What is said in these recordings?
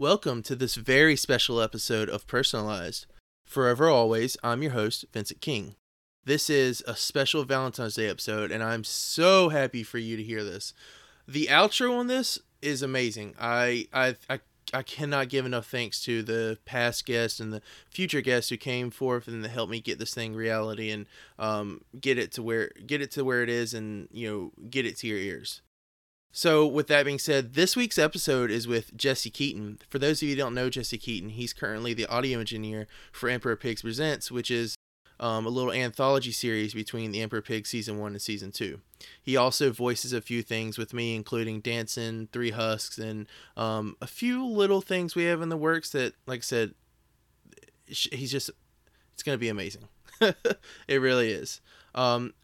Welcome to this very special episode of Personalized. Forever always, I'm your host, Vincent King. This is a special Valentine's Day episode, and I'm so happy for you to hear this. The outro on this is amazing. I cannot give enough thanks to the past guests and the future guests who came forth and helped me get this thing reality and get it to where it is and, you know, get it to your ears. So with that being said, this week's episode is with Jesse Keaton. For those of you who don't know Jesse Keaton, he's currently the audio engineer for Emperor Pigs Presents, which is a little anthology series between the Emperor Pigs Season 1 and Season 2. He also voices a few things with me, including Dancing Three Husks, and a few little things we have in the works that, like I said, it's going to be amazing. It really is.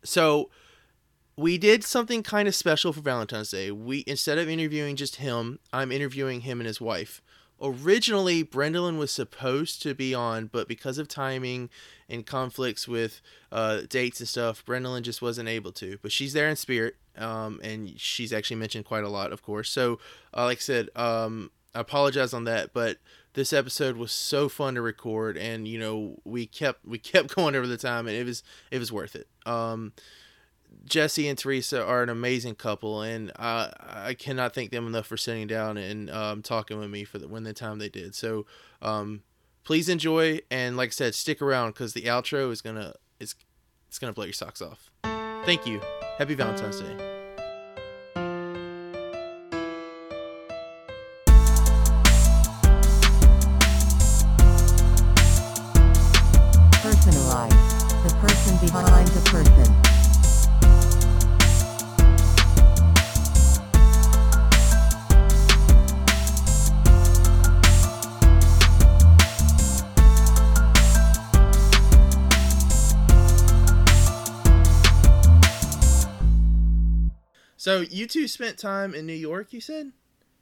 So we did something kind of special for Valentine's Day. Instead of interviewing just him, I'm interviewing him and his wife. Originally, Brendalyn was supposed to be on, but because of timing and conflicts with dates and stuff, Brendalyn just wasn't able to. But she's there in spirit, and she's actually mentioned quite a lot, of course. So, like I said, I apologize on that, but this episode was so fun to record, and you know we kept going over the time, and it was worth it. Jesse and Teresa are an amazing couple, and I cannot thank them enough for sitting down and talking with me when the time they did. So please enjoy, and like I said, stick around because the outro is gonna blow your socks off. Thank you. Happy Valentine's Day. Personalized. The person behind the person. So you two spent time in New York, you said?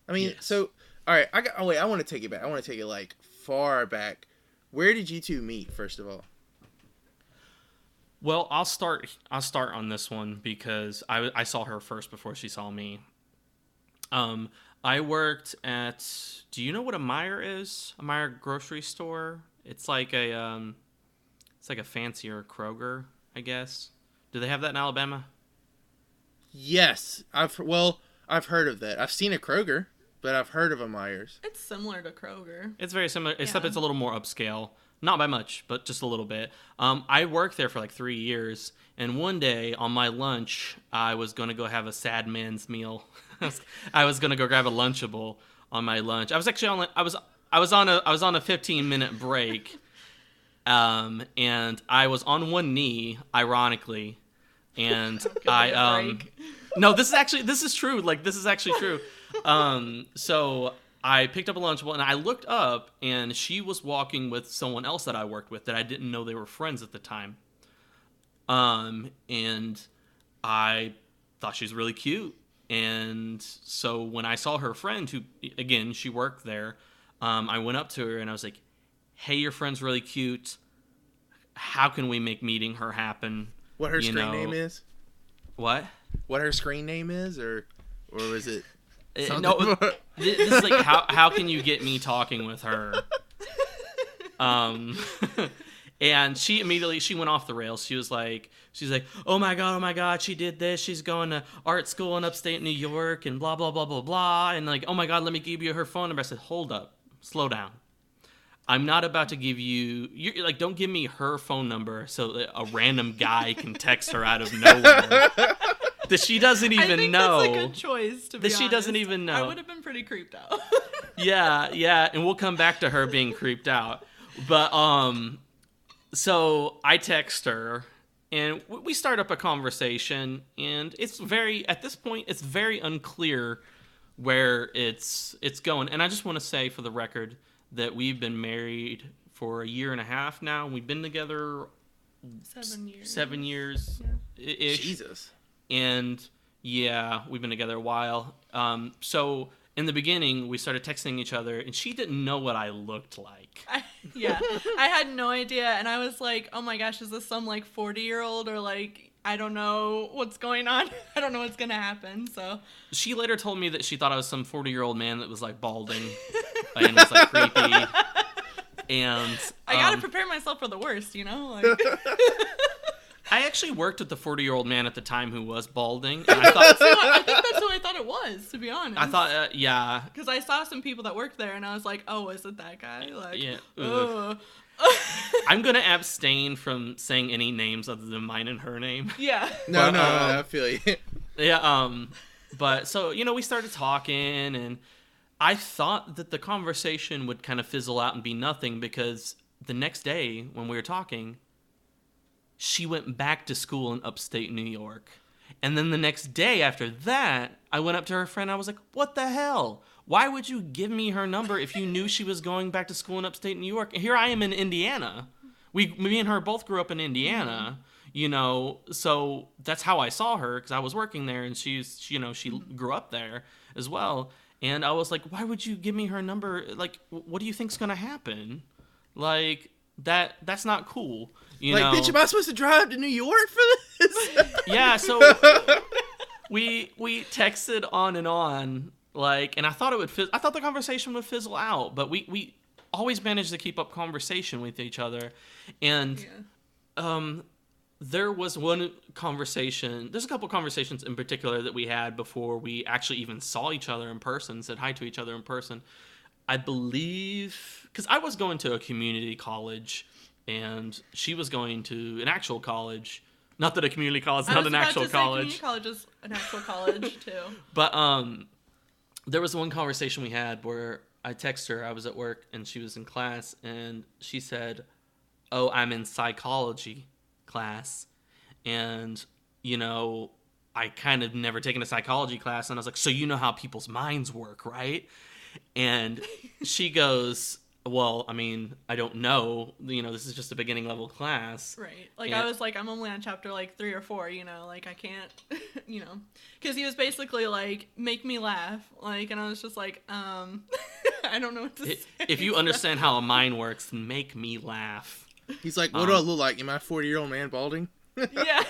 I mean, yes. So, all right. I want to take it back. I want to take it like far back. Where did you two meet, first of all? Well, I'll start on this one because I saw her first before she saw me. I worked at, do you know what a Meijer is? A Meijer grocery store? It's like a fancier Kroger, I guess. Do they have that in Alabama? Yes, I've heard of that. I've seen a Kroger, but I've heard of a Meijer's. It's similar to Kroger. It's very similar, except it's a little more upscale. Not by much, but just a little bit. I worked there for like 3 years, and one day on my lunch, I was going to go have a sad man's meal. I was going to go grab a Lunchable on my lunch. I was actually on. I was on a 15-minute break, and I was on one knee, ironically. And I no, this is true. Like, this is actually true. So I picked up a Lunchable and I looked up and she was walking with someone else that I worked with that I didn't know they were friends at the time. And I thought she was really cute. And so when I saw her friend, who again, she worked there, I went up to her and I was like, "Hey, your friend's really cute. How can we make meeting her happen?" What her screen name is? What? What her screen name is, or was it? No, this is like how can you get me talking with her? And she immediately went off the rails. She's like, oh my god, she did this. She's going to art school in upstate New York and blah blah blah blah blah. And like, oh my god, let me give you her phone number. I said, hold up, slow down. I'm not about to give you like, don't give me her phone number so that a random guy can text her out of nowhere that she doesn't even know. I think that's a good choice, to be honest. That she doesn't even know. I would have been pretty creeped out. Yeah, and we'll come back to her being creeped out. But so I text her, and we start up a conversation, and at this point, it's very unclear where it's going. And I just want to say for the record that we've been married for a year and a half now. We've been together 7 years. 7 years. Yeah. Jesus. And yeah, we've been together a while. So in the beginning, we started texting each other, and she didn't know what I looked like. I had no idea, and I was like, oh my gosh, is this some like 40-year-old or like... I don't know what's going on. I don't know what's going to happen. So she later told me that she thought I was some 40-year-old man that was like balding. and was like creepy. And I gotta prepare myself for the worst, you know. Like... I actually worked with the 40-year-old man at the time who was balding. And I thought, so I think that's who I thought it was, to be honest. I thought, yeah, because I saw some people that worked there, and I was like, oh, is it that guy? Like, yeah. I'm gonna abstain from saying any names other than mine and her name. Yeah. No, I feel you. Yeah. But so you know, we started talking, and I thought that the conversation would kind of fizzle out and be nothing, because the next day when we were talking, she went back to school in upstate New York. And then the next day after that, I went up to her friend. I was like, what the hell? Why would you give me her number if you knew she was going back to school in upstate New York? And here I am in Indiana. Me and her both grew up in Indiana, you know, so that's how I saw her, because I was working there, and she, you know, she grew up there as well. And I was like, why would you give me her number? Like, what do you think's going to happen? Like, that's not cool. You like, know? Bitch, am I supposed to drive to New York for this? Yeah, so we texted on and on, like, and I thought it would I thought the conversation would fizzle out, but we always managed to keep up conversation with each other. And there was one conversation, there's a couple conversations in particular that we had before we actually even saw each other in person, said hi to each other in person. I believe, because I was going to a community college and she was going to an actual college. Not that a community college is not an actual college. Community college is an actual college too. But there was one conversation we had where I texted her, I was at work and she was in class, and she said, oh, I'm in psychology class, and you know, I kind of never taken a psychology class, and I was like, so you know how people's minds work, right? And she goes, well, I mean, I don't know, you know, this is just a beginning level class, right? Like, and I was like, I'm only on chapter like 3 or 4, you know, like I can't, you know, because he was basically like, make me laugh, like, and I was just like, I don't know what to say. If you understand how a mind works, then make me laugh. He's like, what do I look like? Am I a 40-year-old man balding? Yeah,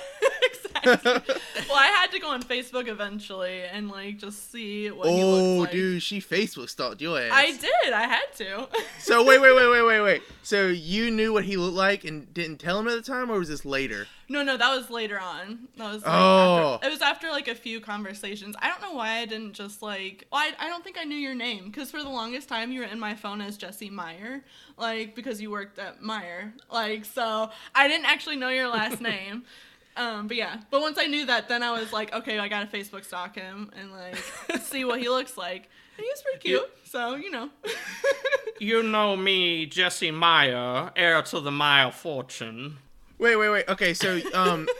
exactly. Well, I had to go on Facebook eventually and, like, just see what he looked like. Oh, dude, she Facebook stalked your ass. I did. I had to. So, wait. So, you knew what he looked like and didn't tell him at the time, or was this later? No, that was later on. That was, like, it was after, like, a few conversations. I don't know why I didn't just, like... Well, I don't think I knew your name, because for the longest time, you were in my phone as Jesse Meijer, like, because you worked at Meijer. Like, so, I didn't actually know your last name. But yeah, but once I knew that, then I was like, okay, I gotta Facebook stalk him and, like, see what he looks like. And he was pretty cute, so, you know. You know me, Jesse Meijer, heir to the Meijer fortune. Wait. Okay, so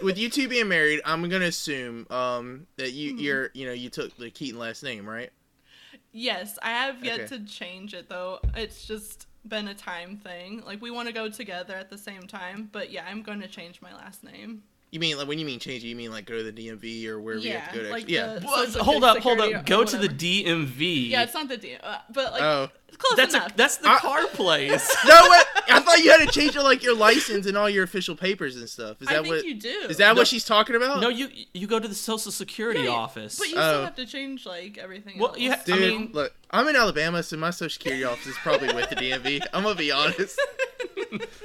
with you two being married, I'm gonna assume that you took the Keaton last name, right? Yes, I have yet to change it though. It's just been a time thing. Like, we want to go together at the same time, but yeah, I'm going to change my last name. You mean, like, when you mean change it, you mean like go to the DMV or wherever you have to go to? Like hold up. Go to the DMV. Yeah, it's not the DMV, but like it's close enough. That's the car place. No way. I thought you had to change it, like your license and all your official papers and stuff. Is that what you do? Is that what she's talking about? No, you go to the Social Security office, but you still have to change like everything. Well, else. Look, I'm in Alabama, so my Social Security office is probably with the DMV. I'm gonna be honest.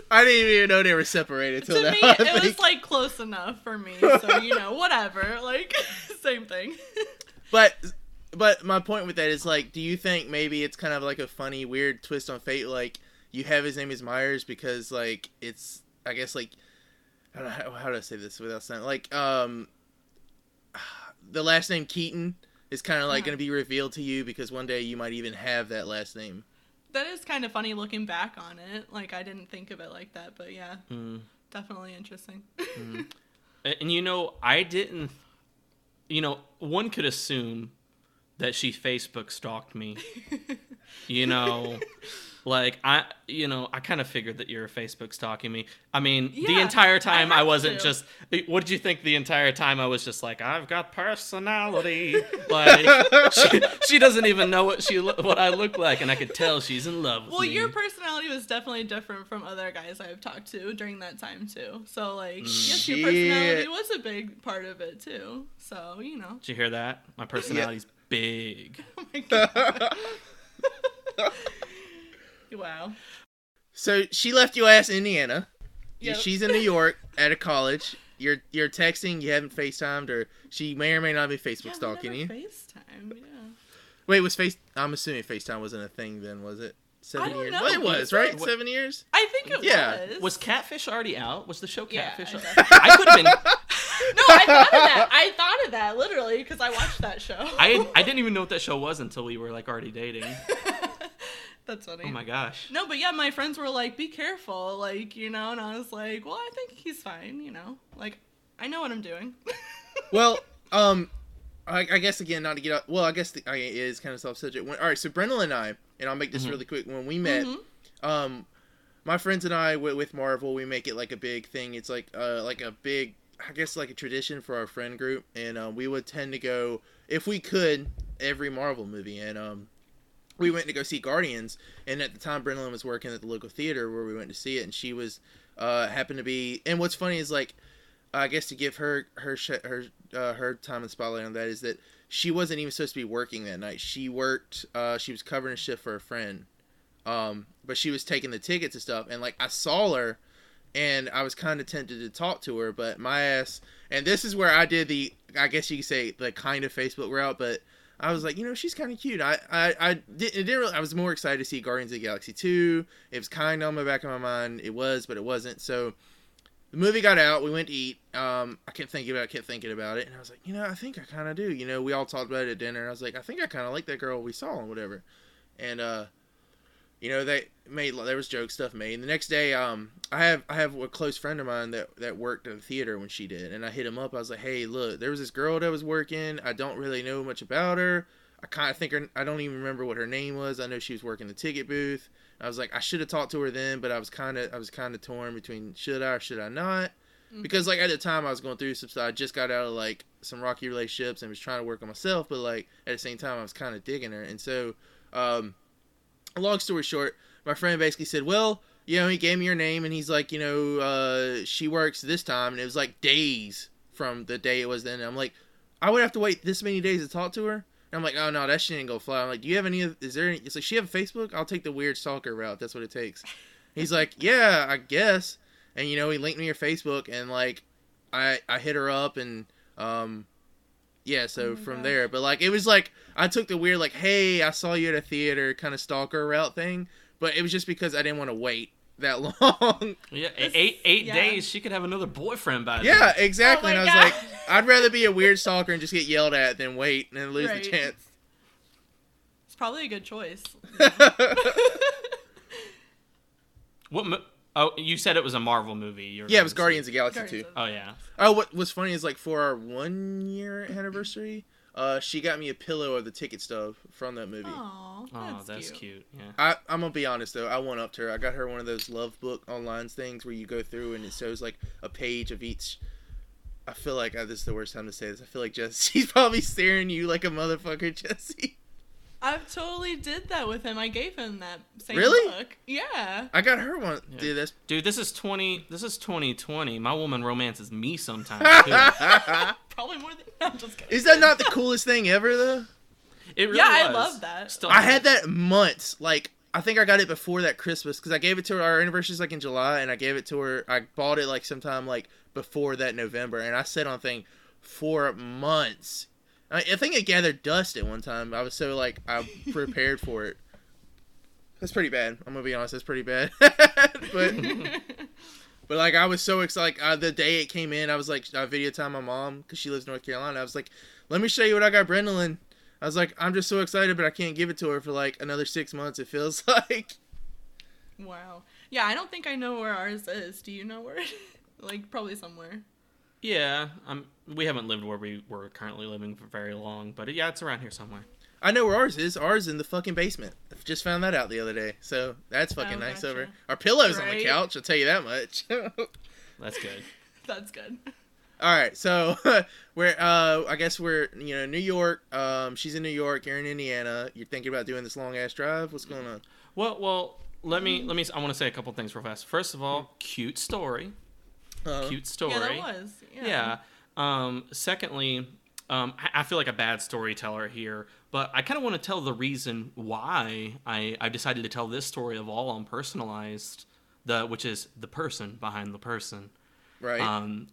I didn't even know they were separated till now. To me, it was like close enough for me, so you know, whatever, like same thing. But my point with that is like, do you think maybe it's kind of like a funny, weird twist on fate? Like, you have his name as Meijer because like it's, I guess, like, I don't know, how do I say this without sounding like the last name Keaton is kind of like going to be revealed to you because one day you might even have that last name. That is kind of funny looking back on it. Like, I didn't think of it like that, but yeah, definitely interesting. And you know, I didn't, you know, one could assume that she Facebook stalked me, you know, like I kind of figured that you were Facebook stalking me. I mean, the entire time I wasn't just, what did you think the entire time I was just like, I've got personality. Like, she doesn't even know what I look like, and I could tell she's in love with me. Well, your personality was definitely different from other guys I've talked to during that time too. So like, yes, your personality was a big part of it too. So, you know. Did you hear that? My personality's big. Oh my God. Wow. So she left your ass in Indiana. Yep. She's in New York at a college. You're texting. You haven't FaceTimed, or she may or may not be Facebook stalking you. FaceTime, yeah. Wait, I'm assuming FaceTime wasn't a thing then, was it? 7 years. Well, it was, right? 7 years? I think it was. Was Catfish already out? Was the show Catfish out? I could have been... No, I thought of that. I thought of that, literally, because I watched that show. I didn't even know what that show was until we were, like, already dating. That's funny. Oh, my gosh. No, but, yeah, my friends were like, be careful, like, you know? And I was like, well, I think he's fine, you know? Like, I know what I'm doing. Well, I guess, again, not to get out... Well, I guess it is kind of self-subject. All right, so Brendalyn and I... And I'll make this really quick. When we met, my friends and I with Marvel, we make it like a big thing. It's like a big, I guess, like a tradition for our friend group. And we would tend to go, if we could, every Marvel movie. And we went to go see Guardians. And at the time, Brendalyn was working at the local theater where we went to see it. And she was happened to be. And what's funny is like, I guess to give her time and spotlight on that is that she wasn't even supposed to be working that night. She worked. She was covering a shift for a friend, but she was taking the tickets and stuff. And like I saw her, and I was kind of tempted to talk to her, but my ass. And this is where I did the, I guess you could say the kind of Facebook route, but I was like, you know, she's kind of cute. I didn't really, I was more excited to see Guardians of the Galaxy 2. It was kind of on the back of my mind. It was, but it wasn't. So. The movie got out, we went to eat, I kept thinking about it, and I was like, you know, I think I kind of do, you know, we all talked about it at dinner, and I was like, I think I kind of like that girl we saw, and whatever, and, you know, there was joke stuff made, and the next day, I have a close friend of mine that worked at the theater when she did, and I hit him up, I was like, hey, look, there was this girl that was working, I don't really know much about her, I kind of think her, I don't even remember what her name was, I know she was working the ticket booth. I was like, I should have talked to her then, but I was kind of torn between should I or should I not, because like at the time I was going through some stuff. I just got out of like some rocky relationships and was trying to work on myself, but like at the same time I was kind of digging her. And so, long story short, my friend basically said, well, you know, he gave me her name and he's like, you know, she works this time, and it was like days from the day it was then. And I'm like, I would have to wait this many days to talk to her. And I'm like, oh, no, that shit ain't gonna fly. I'm like, do you have any, is there any, it's like, she have a Facebook? I'll take the weird stalker route. That's what it takes. He's like, yeah, I guess. And, you know, he linked me her Facebook, and, like, I hit her up, and, yeah, so from there. But, like, it was like, I took the weird, like, hey, I saw you at a theater kind of stalker route thing. But it was just because I didn't want to wait that long. Yeah, eight days, she could have another boyfriend by then. Yeah, exactly. And I was like, I'd rather be a weird stalker and just get yelled at than wait and lose the chance. It's probably a good choice. You know? Oh, you said it was a Marvel movie. Yeah, it was Guardians of the Galaxy 2. Oh, yeah. Oh, what was funny is, like, for our 1 year anniversary, she got me a pillow of the ticket stub from that movie. Aww, that's cute. Yeah. I'm going to be honest, though. I one-upped her. I got her one of those love book online things where you go through and it shows, like, a page of each. I feel like this is the worst time to say this. I feel like Jesse's probably staring you like a motherfucker, Jesse. I've totally did that with him. I gave him that same book. Yeah. I got her one. Yeah. Dude, this is 2020. My woman romances me sometimes, too. Probably more than... I'm just kidding. Is that not the coolest thing ever, though? It really was. I love that. I had that months. Like, I think I got it before that Christmas, because I gave it to her. Our anniversary is, like, in July, and I gave it to her. I bought it, like, sometime, like, before that November, and I sat on thing for months. I think it gathered dust at one time. I was so, like, I prepared for it. That's pretty bad. I'm going to be honest. That's pretty bad. But, like, I was so excited. Like, the day it came in, I was, like, I video timed my mom because she lives in North Carolina. I was like, let me show you what I got Brendalyn. I was like, I'm just so excited, but I can't give it to her for, like, another 6 months, it feels like. Wow. Yeah, I don't think I know where ours is. Do you know where? Like, probably somewhere. Yeah. We haven't lived where we were currently living for very long, but, yeah, it's around here somewhere. I know where ours is. Ours is in the fucking basement. I just found that out the other day, so that's fucking nice over. Our pillow's on the couch, I'll tell you that much. That's good. That's good. All right, so we're you know, New York. She's in New York. You're in Indiana. You're thinking about doing this long ass drive. What's going on? Well, let me. I want to say a couple things real fast. First of all, cute story. Cute story. Yeah, that was. Yeah. Secondly, I feel like a bad storyteller here, but I kind of want to tell the reason why I decided to tell this story of all on Personalized, which is the person behind the person. Right. Oh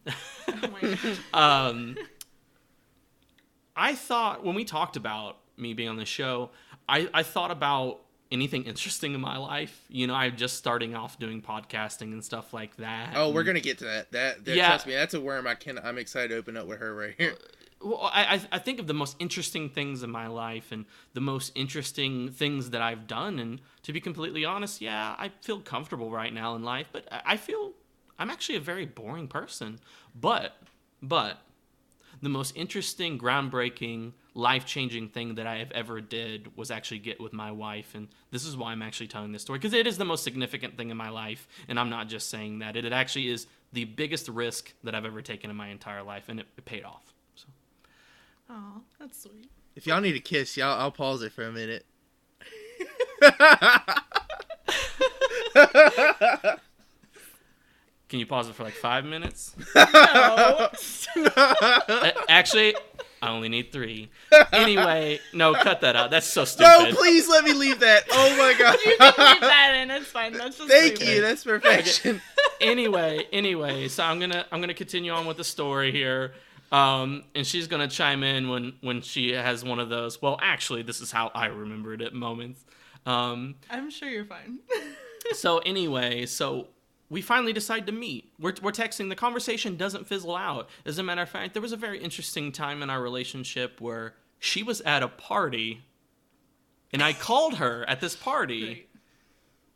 my God. I thought, when we talked about me being on the show, I thought about anything interesting in my life. You know, I'm just starting off doing podcasting and stuff like that. Oh, we're going to get to that. Yeah. Trust me, that's a worm. I'm excited to open up with her right here. Well, I think of the most interesting things in my life and the most interesting things that I've done. And to be completely honest, yeah, I feel comfortable right now in life, but I feel I'm actually a very boring person. But the most interesting, groundbreaking, life-changing thing that I have ever did was actually get with my wife, and this is why I'm actually telling this story, because it is the most significant thing in my life, and I'm not just saying that. It actually is the biggest risk that I've ever taken in my entire life, and it paid off. So. Aw, that's sweet. If y'all need a kiss, I'll pause it for a minute. Can you pause it for like 5 minutes? No. Actually, I only need 3. Anyway, no, cut that out. That's so stupid. No, please let me leave that. Oh my God. You can leave that in. It's fine. That's just Thank stupid. You. That's perfection. Okay. Anyway, so I'm gonna continue on with the story here, and she's gonna chime in when she has one of those. Well, actually, this is how I remembered it moments. I'm sure you're fine. So anyway, we finally decide to meet. We're texting. The conversation doesn't fizzle out. As a matter of fact, there was a very interesting time in our relationship where she was at a party, and I called her at this party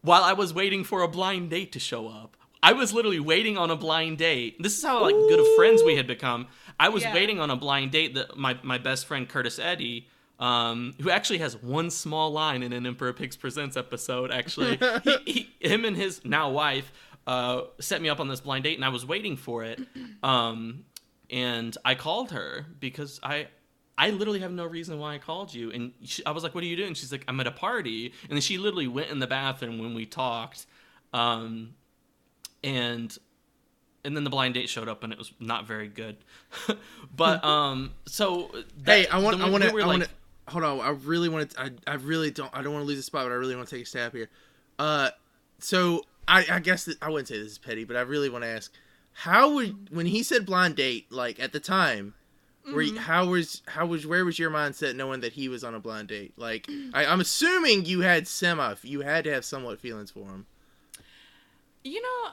while I was waiting for a blind date to show up. I was literally waiting on a blind date. This is how like good of friends we had become. I was waiting on a blind date that my best friend Curtis Eddie, who actually has one small line in an Emperor Pigs Presents episode, actually. Him and his now wife set me up on this blind date, and I was waiting for it. And I called her because I literally have no reason why I called you. And I was like, what are you doing? She's like, I'm at a party. And then she literally went in the bathroom when we talked. And then the blind date showed up, and it was not very good. But, hold on. I really want to take a stab here. I guess that, I wouldn't say this is petty, but I really want to ask, when he said blind date, like at the time, where was your mindset knowing that he was on a blind date? Like, I'm assuming you had to have somewhat feelings for him. You know,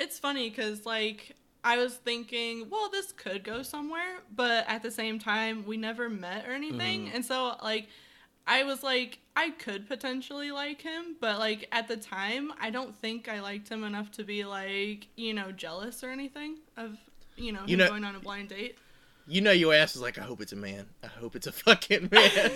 it's funny because like I was thinking, well, this could go somewhere, but at the same time, we never met or anything, and so like. I was like, I could potentially like him, but, like, at the time, I don't think I liked him enough to be, like, you know, jealous or anything of, you know, him going on a blind date. You know, your ass is like, I hope it's a man. I hope it's a fucking man.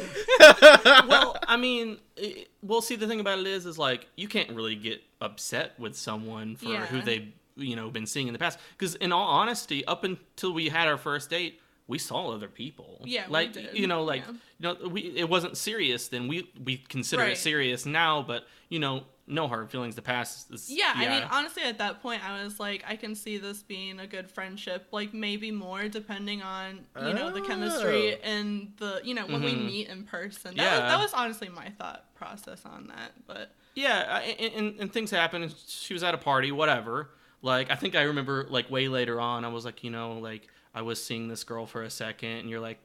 Well, I mean, see, the thing about it is like, you can't really get upset with someone for who they've, you know, been seeing in the past. Because in all honesty, up until we had our first date, we saw other people. Yeah, like, we did. You know, like, you know, it wasn't serious then. We consider it serious now, but, you know, no hard feelings. The past is... I mean, honestly, at that point, I was like, I can see this being a good friendship. Like, maybe more, depending on, you know, the chemistry and the, you know, when we meet in person. That was honestly my thought process on that, but... Yeah, and things happened. She was at a party, whatever. Like, I think I remember, like, way later on, I was like, you know, like... I was seeing this girl for a second, and you're like,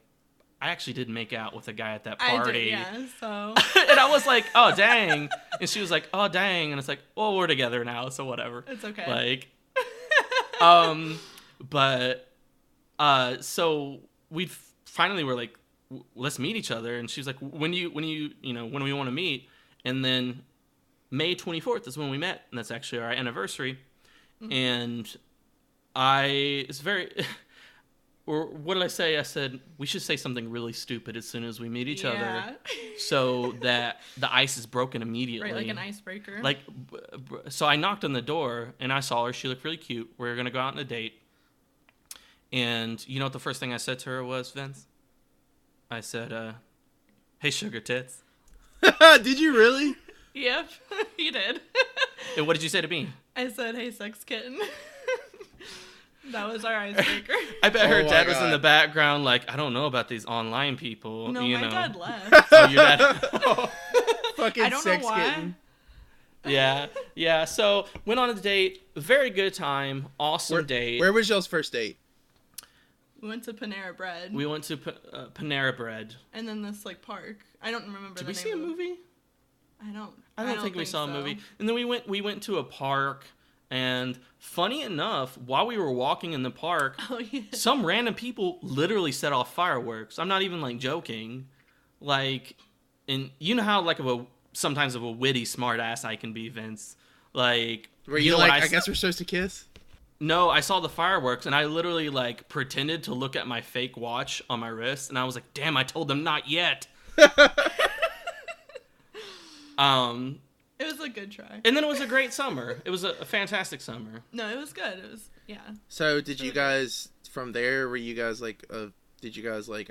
I actually did make out with a guy at that party. I did, yeah, so. And I was like, oh, dang. And she was like, oh, dang. And it's like, well, we're together now, so whatever. It's okay. Like, so we finally were like, let's meet each other. And she was like, when we want to meet. And then May 24th is when we met, and that's actually our anniversary. Mm-hmm. And it's very... Or what did I say? I said, we should say something really stupid as soon as we meet each other so that the ice is broken immediately. Right, like an icebreaker. Like, so I knocked on the door, and I saw her. She looked really cute. We were going to go out on a date. And you know what the first thing I said to her was, Vince? I said, hey, sugar tits. Did you really? Yep, you did. And what did you say to me? I said, hey, sex kitten. That was our icebreaker. I bet her dad was in the background like, I don't know about these online people. No, my dad left. Oh, your dad? Oh. Fucking I don't sex know why. Kitten. Yeah, yeah. So went on a date. Very good time. Awesome date. Where was y'all's first date? We went to Panera Bread. We went to Panera Bread. And then this like park. I don't remember. Did we see a movie? I don't think we saw a movie. And then we went to a park. And funny enough, while we were walking in the park, some random people literally set off fireworks. I'm not even like joking. Like, and you know how like sometimes of a witty smart ass I can be, Vince. Like, were you like, I guess we're supposed to kiss? No, I saw the fireworks and I literally like pretended to look at my fake watch on my wrist and I was like, damn, I told them not yet. It was a good try. And then it was a great summer. It was a fantastic summer. No, it was good. It was, yeah. So did you guys, from there, were you guys like, I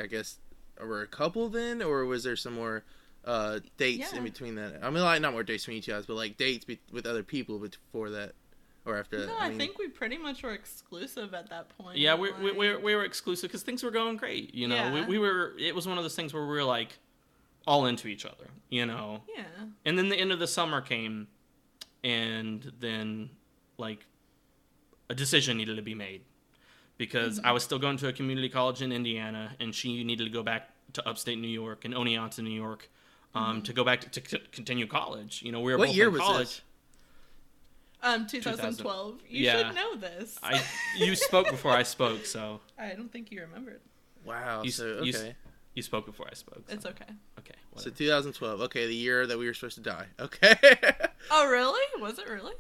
guess, were a couple then? Or was there some more dates in between that? I mean, like, not more dates between you guys, but like dates with other people before that. Or after that. No, I think we pretty much were exclusive at that point. Yeah, we were exclusive because things were going great, you know. Yeah. We were. It was one of those things where we were like all into each other, you know. Yeah. And then the end of the summer came, and then like a decision needed to be made because I was still going to a community college in Indiana, and she needed to go back to upstate New York and Oneonta, New York, to go back to continue college. You know, we were both in college. What year was this? 2012. You should know this. You spoke before I spoke, so. I don't think you remembered. Wow. You spoke before I spoke. So. It's okay. Okay. Whatever. So 2012. Okay, the year that we were supposed to die. Okay. Oh, really? Was it really?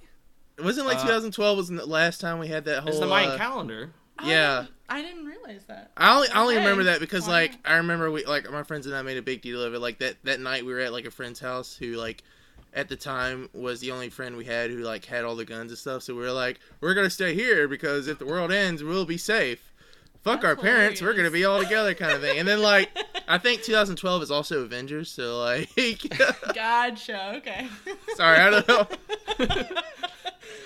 It wasn't like 2012 was the last time we had that whole. It's the Mayan calendar. Yeah. I didn't realize that. I only remember that because like I remember we like my friends and I made a big deal of it. Like that night we were at like a friend's house who like. At the time was the only friend we had who like had all the guns and stuff. So we were like, we're going to stay here because if the world ends, we'll be safe. Fuck our parents. We're going to be all together kind of thing. And then like, I think 2012 is also Avengers. So like, gotcha. Okay. Sorry. I don't know.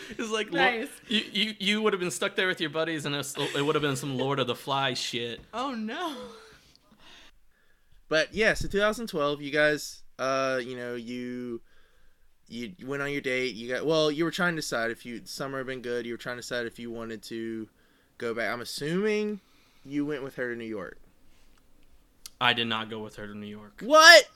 It's like, nice. You would have been stuck there with your buddies and it would have been some Lord of the Flies shit. Oh no. But yeah, so 2012, you guys, you went on your date. You were trying to decide if summer had been good. You were trying to decide if you wanted to go back. I'm assuming you went with her to New York. I did not go with her to New York. What?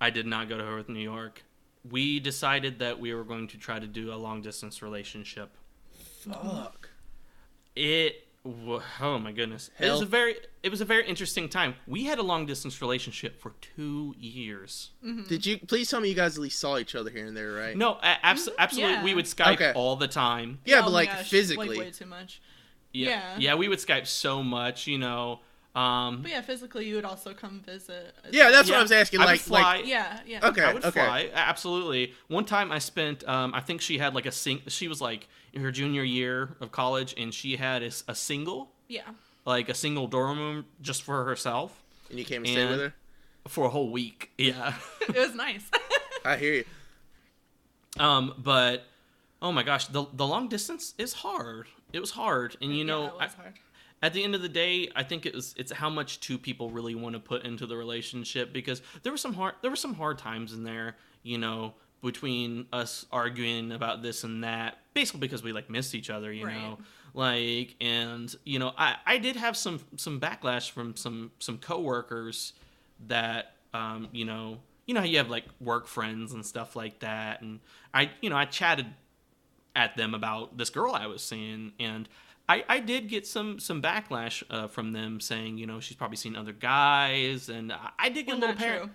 I did not go to her with New York. We decided that we were going to try to do a long distance relationship. Fuck. Oh my goodness. Hell. It was a very interesting time. We had a long distance relationship for 2 years. Mm-hmm. Did you please tell me you guys at least saw each other here and there, right? No, absolutely. Yeah. We would Skype all the time. Yeah, but like physically. Like way too much. Yeah. Yeah, we would Skype so much, you know. But yeah, physically you would also come visit. Yeah, that's what I was asking. I would fly. Okay. I would fly. Absolutely. One time I spent, I think she had like she was like in her junior year of college and she had a single. Yeah. Like a single dorm room just for herself. And you came and stayed with her? For a whole week. Yeah. It was nice. I hear you. But oh my gosh, the long distance is hard. It was hard. And you know, it was hard. At the end of the day, I think it's how much two people really want to put into the relationship because there were some hard times in there, you know, between us arguing about this and that, basically because we like missed each other, you know, like, and you know, I did have some backlash from some coworkers that, you know how you have like work friends and stuff like that. And I chatted at them about this girl I was seeing and I did get some backlash from them saying, you know, she's probably seen other guys. And I did get a little paranoid.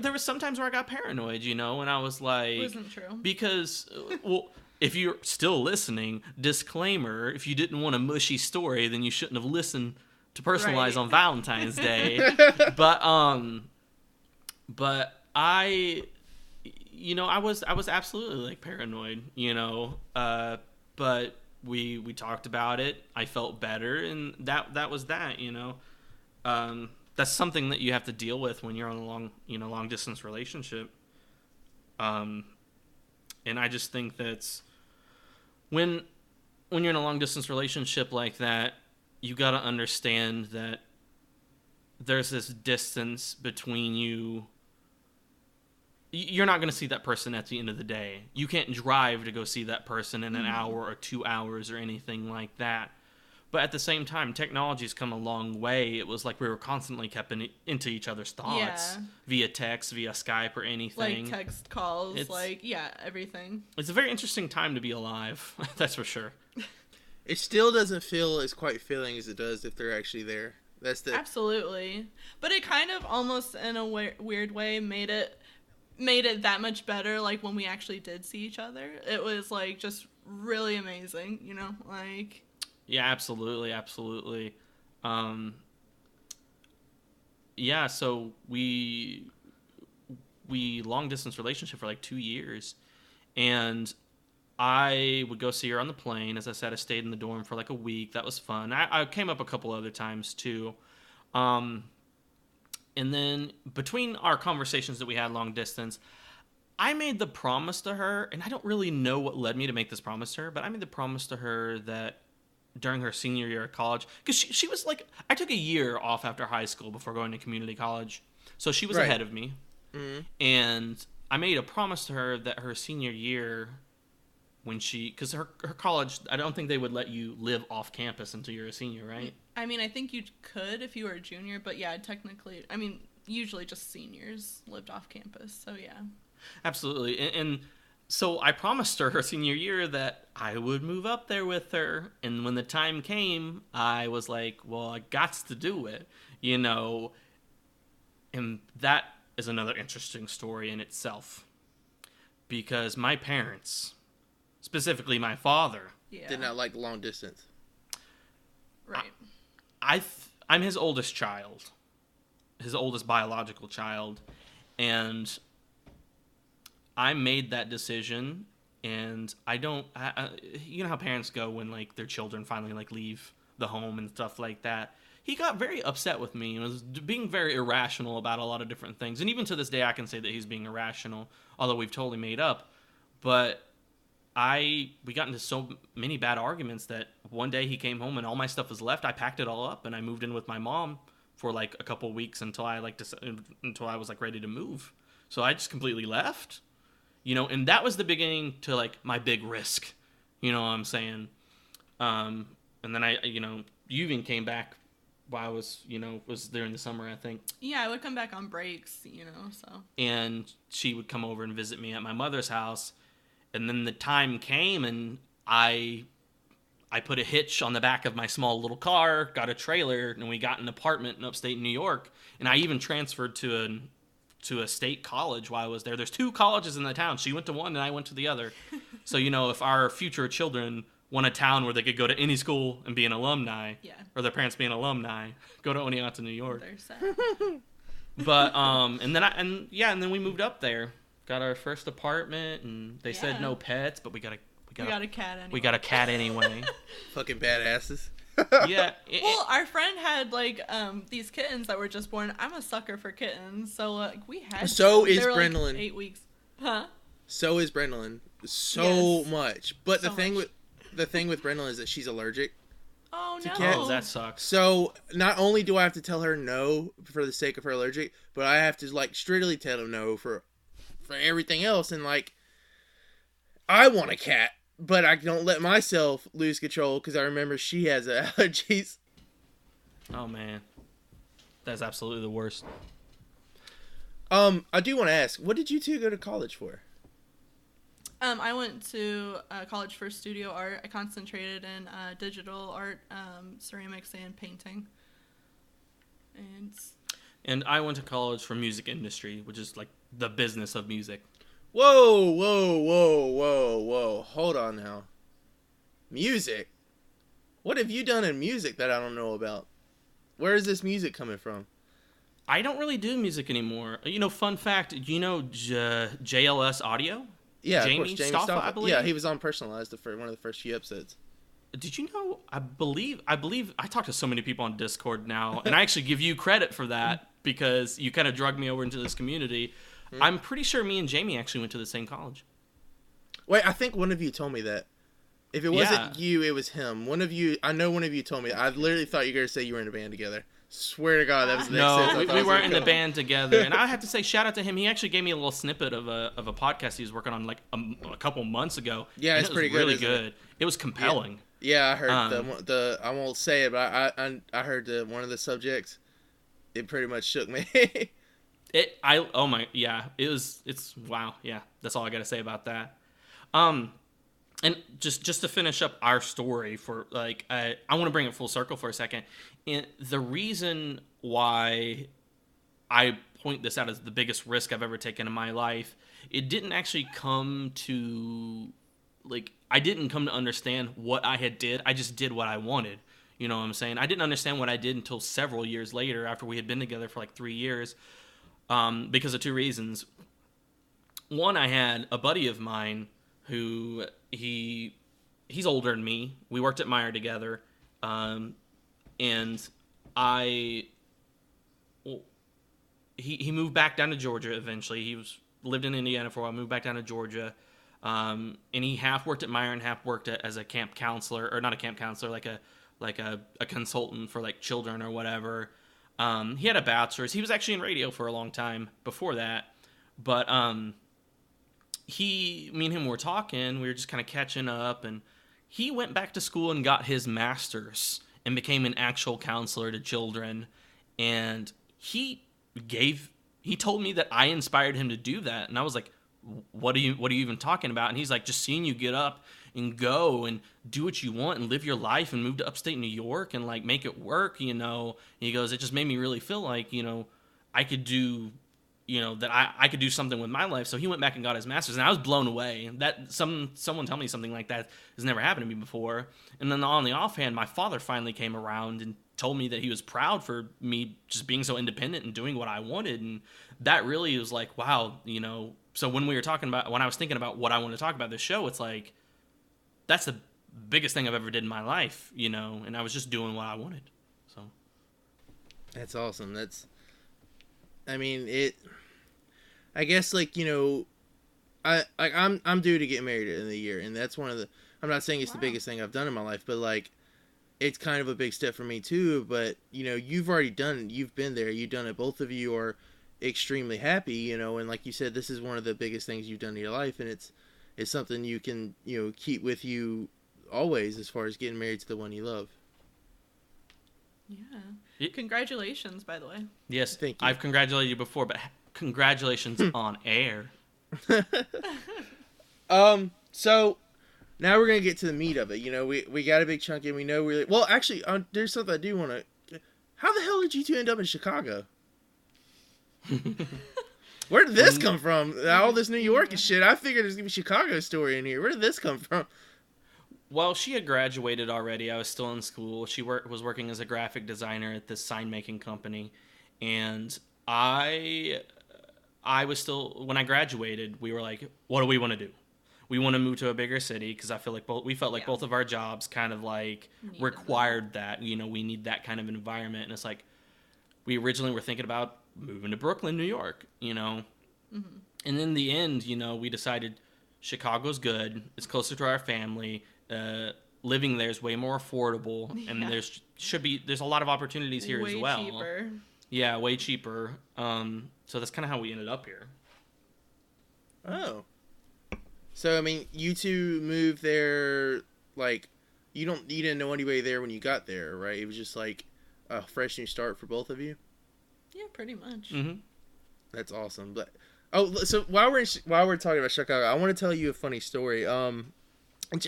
There were some times where I got paranoid, you know, and I was like. It wasn't true. Because, well, if you're still listening, disclaimer, if you didn't want a mushy story, then you shouldn't have listened to Personalize on Valentine's Day. But I, you know, I was absolutely like paranoid, you know, but. We talked about it. I felt better, and that was that. You know, that's something that you have to deal with when you're on a long distance relationship. And I just think that's when when you're in a long distance relationship like that, you got to understand that there's this distance between you. You're not going to see that person at the end of the day. You can't drive to go see that person in an hour or 2 hours or anything like that. But at the same time, technology's come a long way. It was like we were constantly kept into each other's thoughts via text, via Skype or anything. Like text calls, everything. It's a very interesting time to be alive, that's for sure. It still doesn't feel as quite feeling as it does if they're actually there. Absolutely. But it kind of almost in a weird way made it that much better, like when we actually did see each other. It was like just really amazing, you know, like... Yeah, absolutely. So we long-distance relationship for like 2 years, and I would go see her on the plane. As I said, I stayed in the dorm for like a week. That was fun. I came up a couple other times too. And then between our conversations that we had long distance, I made the promise to her, and I don't really know what led me to make this promise to her, but I made the promise to her that during her senior year of college, because she was like, I took a year off after high school before going to community college, so she was ahead of me. Mm-hmm. And I made a promise to her that her senior year, when she, because her college, I don't think they would let you live off campus until you're a senior, right? I mean, I think you could if you were a junior, but yeah, technically, I mean, usually just seniors lived off campus, so yeah. Absolutely. And so I promised her senior year that I would move up there with her. And when the time came, I was like, well, I gots to do it, you know. And that is another interesting story in itself. Because my parents, specifically my father... Yeah. Did not like long distance. Right. I'm his oldest child. His oldest biological child. And... I made that decision, and I you know how parents go when, like, their children finally, like, leave the home and stuff like that. He got very upset with me and was being very irrational about a lot of different things. And even to this day, I can say that he's being irrational, although we've totally made up. But we got into so many bad arguments that one day he came home and all my stuff was left. I packed it all up, and I moved in with my mom for, like, a couple weeks until I was, like, ready to move. So I just completely left. You know, and that was the beginning to, like, my big risk. You know what I'm saying? And then you even came back while I was, was there in the summer, I think. Yeah, I would come back on breaks, so. And she would come over and visit me at my mother's house. And then the time came, and I put a hitch on the back of my small little car, got a trailer, and we got an apartment in upstate New York. And I even transferred to a state college while I was there. There's two colleges in the town. She went to one and I went to the other. So, if our future children want a town where they could go to any school and be an alumni, or their parents be an alumni, go to Oneonta, New York. They're sad. But, and then we moved up there, got our first apartment, and they said no pets, but we got a cat anyway. We got a cat anyway. Fucking badasses. Yeah. Well, our friend had these kittens that were just born. I'm a sucker for kittens, so we had. So is Brendalyn. Like 8 weeks, huh? So is Brendalyn. So yes. much. But so the thing much. With the thing with Brendalyn is that she's allergic. Oh no! Kittens. That sucks. So not only do I have to tell her no for the sake of her allergic, but I have to strictly tell her no for everything else. And I want a cat. But I don't let myself lose control because I remember she has allergies. Oh, man. That's absolutely the worst. I do want to ask, what did you two go to college for? I went to college for studio art. I concentrated in digital art, ceramics, and painting. And I went to college for music industry, which is the business of music. Whoa. Hold on now. Music? What have you done in music that I don't know about? Where is this music coming from? I don't really do music anymore. Fun fact, JLS Audio? Yeah, James Stoffa, I believe. Yeah, he was on Personalized for one of the first few episodes. Did you know, I believe, I talk to so many people on Discord now, and I actually give you credit for that because you kind of drug me over into this community. I'm pretty sure me and Jamie actually went to the same college. Wait, I think one of you told me that. If it wasn't you, it was him. One of you, I know one of you told me. I literally thought you were going to say you were in a band together. Swear to God, that was the next sentence. No, we weren't in the band together. And I have to say, shout out to him. He actually gave me a little snippet of a podcast he was working on like a couple months ago. Yeah, it's pretty good. It was really good. It was compelling. Yeah, I heard the I won't say it, but I heard one of the subjects. It pretty much shook me. It's wow. That's all I got to say about that. And just to finish up our story for like, I want to bring it full circle for a second. And the reason why I point this out as the biggest risk I've ever taken in my life, it didn't actually come to like, I didn't come to understand what I had did. I just did what I wanted. You know what I'm saying? I didn't understand what I did until several years later after we had been together for like 3 years, because of two reasons. One, I had a buddy of mine who he's older than me. We worked at Meijer together, and he moved back down to Georgia eventually. He lived in Indiana for a while, moved back down to Georgia, and he half worked at Meijer and half worked as a camp counselor, or not a camp counselor, like a consultant for like children or whatever. He had a bachelor's. He was actually in radio for a long time before that, but me and him were talking, we were just kind of catching up, and he went back to school and got his master's and became an actual counselor to children. And he told me that I inspired him to do that. And I was like, what are you even talking about? And he's like, just seeing you get up and go and do what you want and live your life and move to upstate New York and like make it work, you know. And he goes, it just made me really feel like, you know, I could do, you know, that I could do something with my life. So he went back and got his master's, and I was blown away. That someone tell me something like that has never happened to me before. And then on the offhand, my father finally came around and told me that he was proud for me just being so independent and doing what I wanted. And that really was like, wow, you know. So when I was thinking about what I want to talk about this show, it's like, that's the biggest thing I've ever did in my life, you know. And I was just doing what I wanted. So that's awesome. I guess, like, you know, I'm due to get married in the year, and that's one of the, I'm not saying it's the biggest thing I've done in my life, but like, it's kind of a big step for me too. But, you know, you've already done it. You've been there, you've done it. Both of you are extremely happy, you know, and like you said, this is one of the biggest things you've done in your life, and it's something you can, you know, keep with you always as far as getting married to the one you love. Yeah. Congratulations, by the way. Yes, thank you. I've congratulated you before, but congratulations on air. So now we're going to get to the meat of it. You know, we got a big chunk, and we know we're like, well, actually, there's something I do want to. How the hell did you two end up in Chicago? Where did this come from? All this New York and shit. I figured there's going to be a Chicago story in here. Where did this come from? Well, she had graduated already. I was still in school. She was working as a graphic designer at this sign-making company. And I was still... When I graduated, we were like, what do we want to do? We want to move to a bigger city, because I feel like both of our jobs kind of like required that. You know, we need that kind of environment. And it's like, we originally were thinking about moving to Brooklyn, New York, you know. Mm-hmm. And in the end, you know, we decided Chicago's good. It's closer to our family. Living there is way more affordable, and there's a lot of opportunities here as well. Way cheaper. Yeah, way cheaper. So that's kind of how we ended up here. Oh. So I mean, you two moved there, like you didn't know anybody there when you got there, right? It was just like a fresh new start for both of you. Yeah, pretty much. Mm-hmm. That's awesome. But so while we're talking about Chicago, I want to tell you a funny story.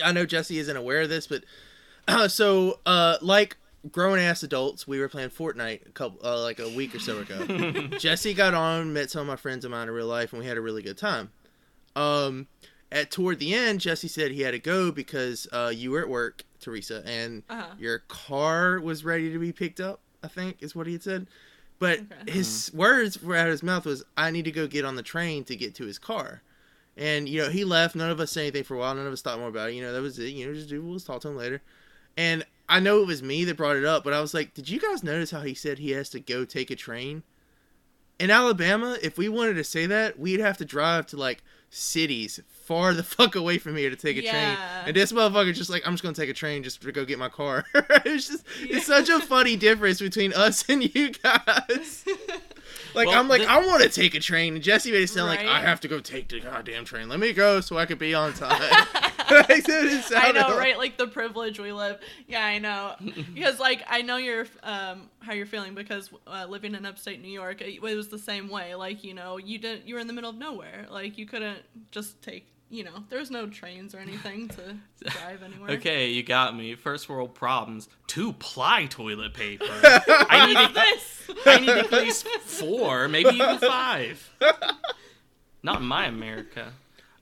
I know Jesse isn't aware of this, but like grown-ass adults, we were playing Fortnite like a week or so ago. Jesse got on, met some of my friends of mine in real life, and we had a really good time. Toward the end, Jesse said he had to go because you were at work, Teresa, and your car was ready to be picked up, I think is what he had said. But his words were out of his mouth was, I need to go get on the train to get to his car. And, you know, he left. None of us said anything for a while. None of us thought more about it. You know, that was it. You know, we'll talk to him later. And I know it was me that brought it up, but I was like, did you guys notice how he said he has to go take a train? In Alabama, if we wanted to say that, we'd have to drive to, like, cities far the fuck away from here to take a train. And this motherfucker's just like, I'm just going to take a train just to go get my car. It's just, it's such a funny difference between us and you guys. Like, well, I'm like, I want to take a train. And Jesse made it sound like, I have to go take the goddamn train. Let me go so I could be on time. I know, right? Like, the privilege we live. Yeah, I know. Because, like, I know you're, how you're feeling because living in upstate New York, it was the same way. Like, you know, you were in the middle of nowhere. Like, you couldn't just take, you know, there was no trains or anything to drive anywhere. Okay, you got me. First world problems. 2-ply toilet paper. I need at least 4, maybe even 5. Not in my America.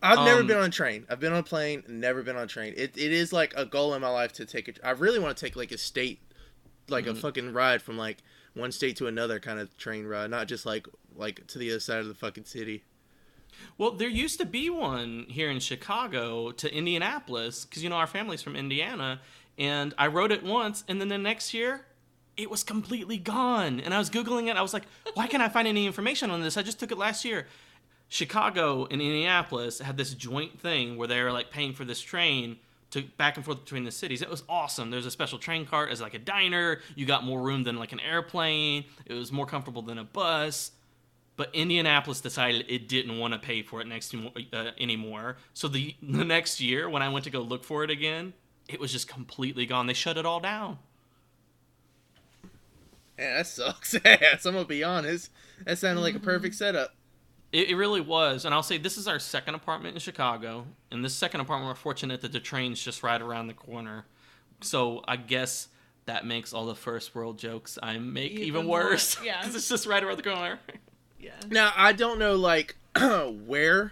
I've never been on a train. I've been on a plane, never been on a train. It is like a goal in my life to take I really want to take like a state, like a fucking ride from like one state to another kind of train ride, not just like to the other side of the fucking city. Well, there used to be one here in Chicago to Indianapolis, because, you know, our family's from Indiana, and I rode it once, and then the next year, it was completely gone. And I was Googling it. I was like, why can't I find any information on this? I just took it last year. Chicago and Indianapolis had this joint thing where they were, like, paying for this train to back and forth between the cities. It was awesome. There was a special train cart as, like, a diner. You got more room than, like, an airplane. It was more comfortable than a bus. But Indianapolis decided it didn't want to pay for it anymore. So the next year, when I went to go look for it again, it was just completely gone. They shut it all down. Yeah, that sucks ass. I'm going to be honest. That sounded like a perfect setup. It really was. And I'll say this is our second apartment in Chicago. And this second apartment, we're fortunate that the train's just right around the corner. So I guess that makes all the first world jokes I make even worse. Because it's just right around the corner. Yeah. Now, I don't know, like, where,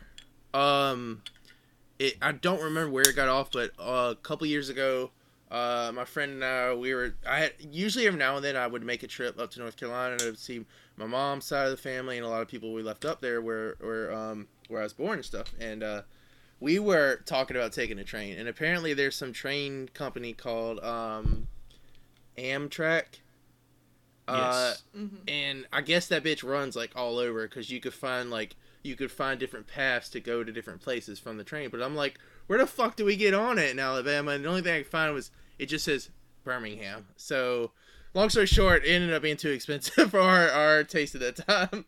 I don't remember where it got off, but a couple years ago, my friend and I usually every now and then I would make a trip up to North Carolina to see my mom's side of the family and a lot of people we left up there where I was born and stuff, and, we were talking about taking a train, and apparently there's some train company called, Amtrak. And I guess that bitch runs like all over because you could find different paths to go to different places from the train. But I'm like, where the fuck do we get on it in Alabama? And the only thing I could find was it just says Birmingham. So long story short, it ended up being too expensive for our taste at that time.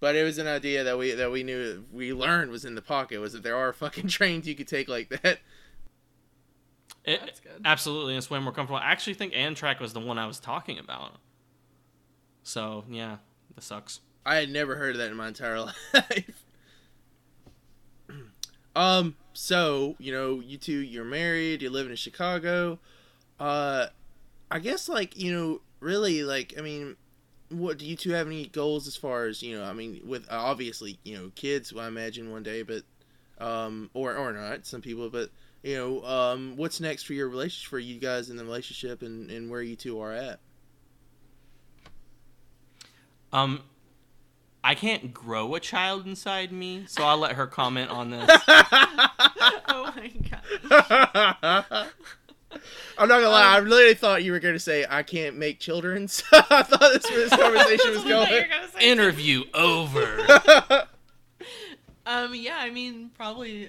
But it was an idea that we learned was in the pocket, was that there are fucking trains you could take like that. That's good. Absolutely, it's way more comfortable. I actually think Amtrak was the one I was talking about. So, yeah, that sucks. I had never heard of that in my entire life. So, you know, you two, you're married, you're living in Chicago. I guess, like, you know, really, like, I mean, what do you two have any goals as far as, you know, I mean, with obviously, you know, kids, I imagine one day, but, or not, some people, but, you know, what's next for your relationship, for you guys in the relationship and where you two are at? I can't grow a child inside me, so I'll let her comment on this. Oh my gosh. I'm not gonna lie, I really thought you were gonna say, I can't make children, so I thought that's where this conversation was going. Interview over. Yeah, I mean, probably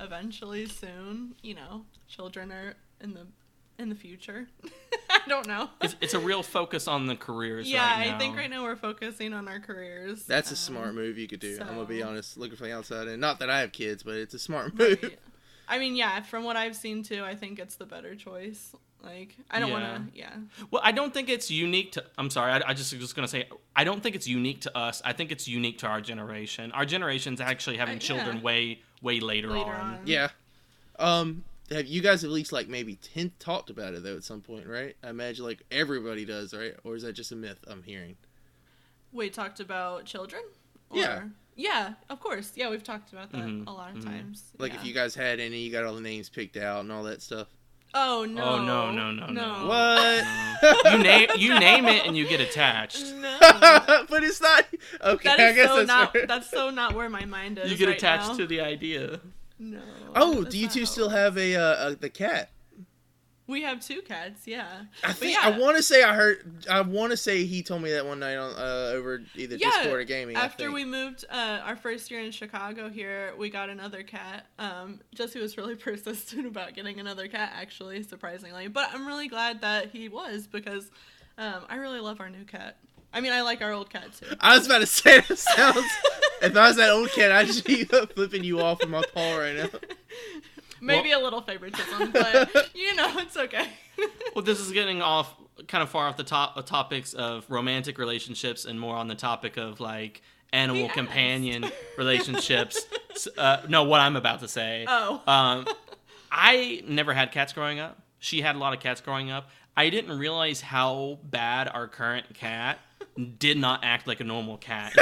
eventually soon, you know, children are in the future. I don't know. It's a real focus on the careers right now. Yeah, I think right now we're focusing on our careers. That's a smart move you could do. So, I'm going to be honest, looking from the outside. And not that I have kids, but it's a smart move. Right. I mean, yeah, from what I've seen, too, I think it's the better choice. Like, I don't want to, Well, I don't think it's unique to... I'm sorry, I just was going to say, I don't think it's unique to us. I think it's unique to our generation. Our generation's actually having children way later on. Yeah. Have you guys at least like maybe talked about it though at some point, right? I imagine like everybody does, right? Or is that just a myth I'm hearing? We talked about children? Or... Yeah. Yeah, of course. Yeah, we've talked about that a lot of times. Like if you guys had any, you got all the names picked out and all that stuff. Oh no! Oh no! What? No. You name it and you get attached. No, but it's not okay. That is I guess so that's not. Where... That's so not where my mind is. You get attached now to the idea. No. Oh, do you two still have the cat? We have two cats, yeah. I want to say he told me that one night on over either Discord or gaming. After we moved our first year in Chicago here, we got another cat. Jesse was really persistent about getting another cat, actually, surprisingly. But I'm really glad that he was, because I really love our new cat. I mean, I like our old cat, too. I was about to say, that sounds... if I was that old cat, I'd just be flipping you off with my paw right now. Maybe a little favoritism, but, you know, it's okay. Well, this is getting off kind of far off the top of topics of romantic relationships and more on the topic of, like, animal companion relationships. No, what I'm about to say. Oh. I never had cats growing up. She had a lot of cats growing up. I didn't realize how bad our current cat did not act like a normal cat.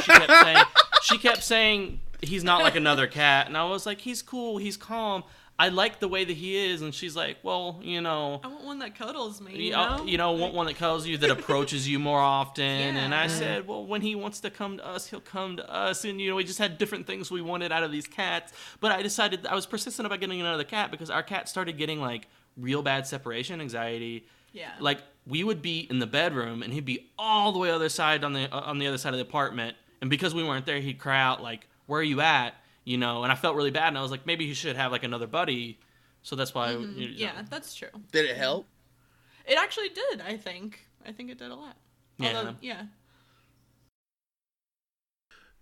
She kept saying, he's not like another cat. And I was like, he's cool. He's calm. I like the way that he is, and she's like, well, you know... I want one that cuddles me, you know, want one that cuddles you, that approaches you more often, and I said, well, when he wants to come to us, he'll come to us, and, you know, we just had different things we wanted out of these cats, but I decided, I was persistent about getting another cat, because our cat started getting, like, real bad separation anxiety. Yeah. Like, we would be in the bedroom, and he'd be all the way other side on the other side of the apartment, and because we weren't there, he'd cry out, like, where are you at? You know, and I felt really bad, and I was like, maybe you should have, like, another buddy. So that's why... Mm-hmm. You know. Yeah, that's true. Did it help? It actually did, I think. I think it did a lot. Yeah. Although, yeah.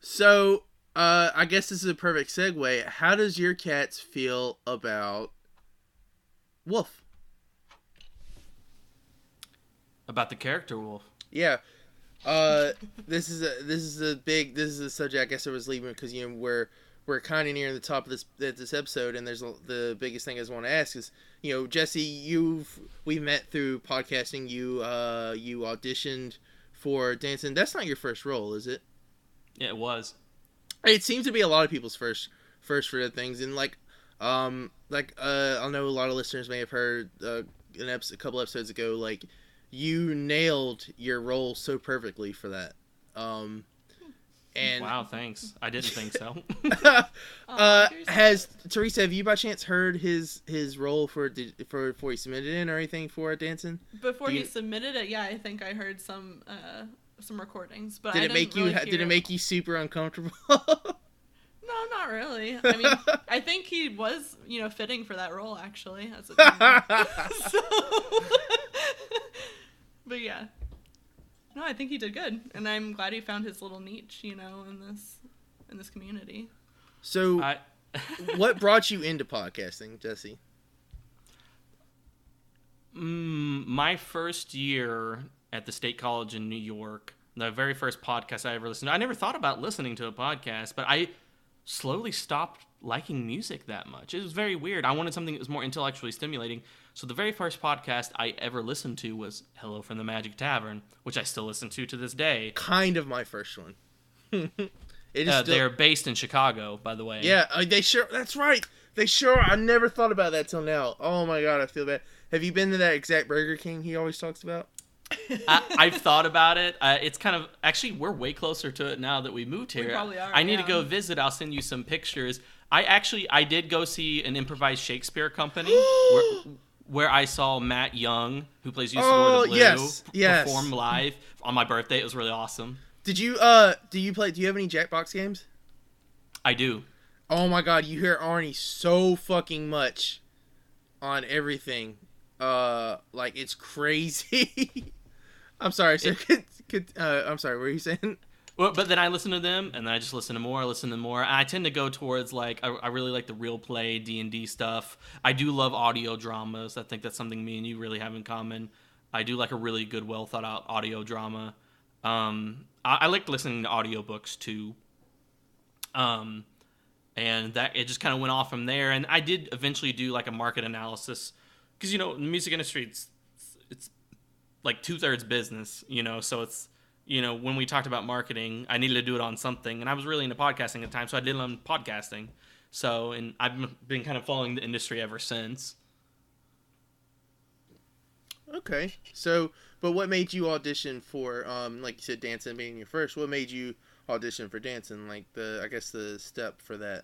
So, I guess this is a perfect segue. How does your cats feel about Wolf? About the character Wolf? Yeah. This is a subject I guess I was leaving, because, you know, we're kind of near the top of this episode, and there's the biggest thing I just want to ask is, you know, Jesse, we met through podcasting. You auditioned for Dancing. That's not your first role, is it? Yeah, it was. It seems to be a lot of people's first for things, and I know a lot of listeners may have heard a couple episodes ago, like, you nailed your role so perfectly for that. And wow, thanks. I didn't think so. Has Teresa? Have you by chance heard his role for before he submitted it or anything for Dancing? Before he submitted it, yeah, I think I heard some recordings. But did it make you super uncomfortable? No, not really. I mean, I think he was, you know, fitting for that role actually. As But yeah. No, I think he did good, and I'm glad he found his little niche, you know, in this community. So, what brought you into podcasting, Jesse? My first year at the State College in New York, the very first podcast I ever listened to. I never thought about listening to a podcast, but I slowly stopped liking music that much. It was very weird. I wanted something that was more intellectually stimulating. So the very first podcast I ever listened to was Hello from the Magic Tavern, which I still listen to this day. Kind of my first one. They're based in Chicago, by the way. Yeah, they sure. That's right. They sure. I never thought about that till now. Oh my God, I feel bad. Have you been to that exact Burger King he always talks about? I've thought about it. It's kind of actually we're way closer to it now that we moved here. We probably are. I need to go visit. I'll send you some pictures. I did go see an improvised Shakespeare company. Where I saw Matt Young, who plays Usador the Blue, perform live on my birthday. It was really awesome. Did you do you have any Jackbox games? I do. Oh my God, you hear Arnie so fucking much on everything. Like it's crazy. I'm sorry, sir. I'm sorry, what were you saying? Well, but then I listen to them, and then I just listen to more. I tend to go towards, like, I really like the real play, D&D stuff. I do love audio dramas. I think that's something me and you really have in common. I do like a really good, well-thought-out audio drama. I like listening to audiobooks, too. And that it just kind of went off from there. And I did eventually do, like, a market analysis. Because, you know, in the music industry, it's like, two-thirds business, you know, so it's... You know, when we talked about marketing, I needed to do it on something, and I was really into podcasting at the time, so I did it on podcasting. So, and I've been kind of following the industry ever since. Okay, so, but what made you audition for, like you said, Dancing being your first? What made you audition for Dancing? Like the step for that.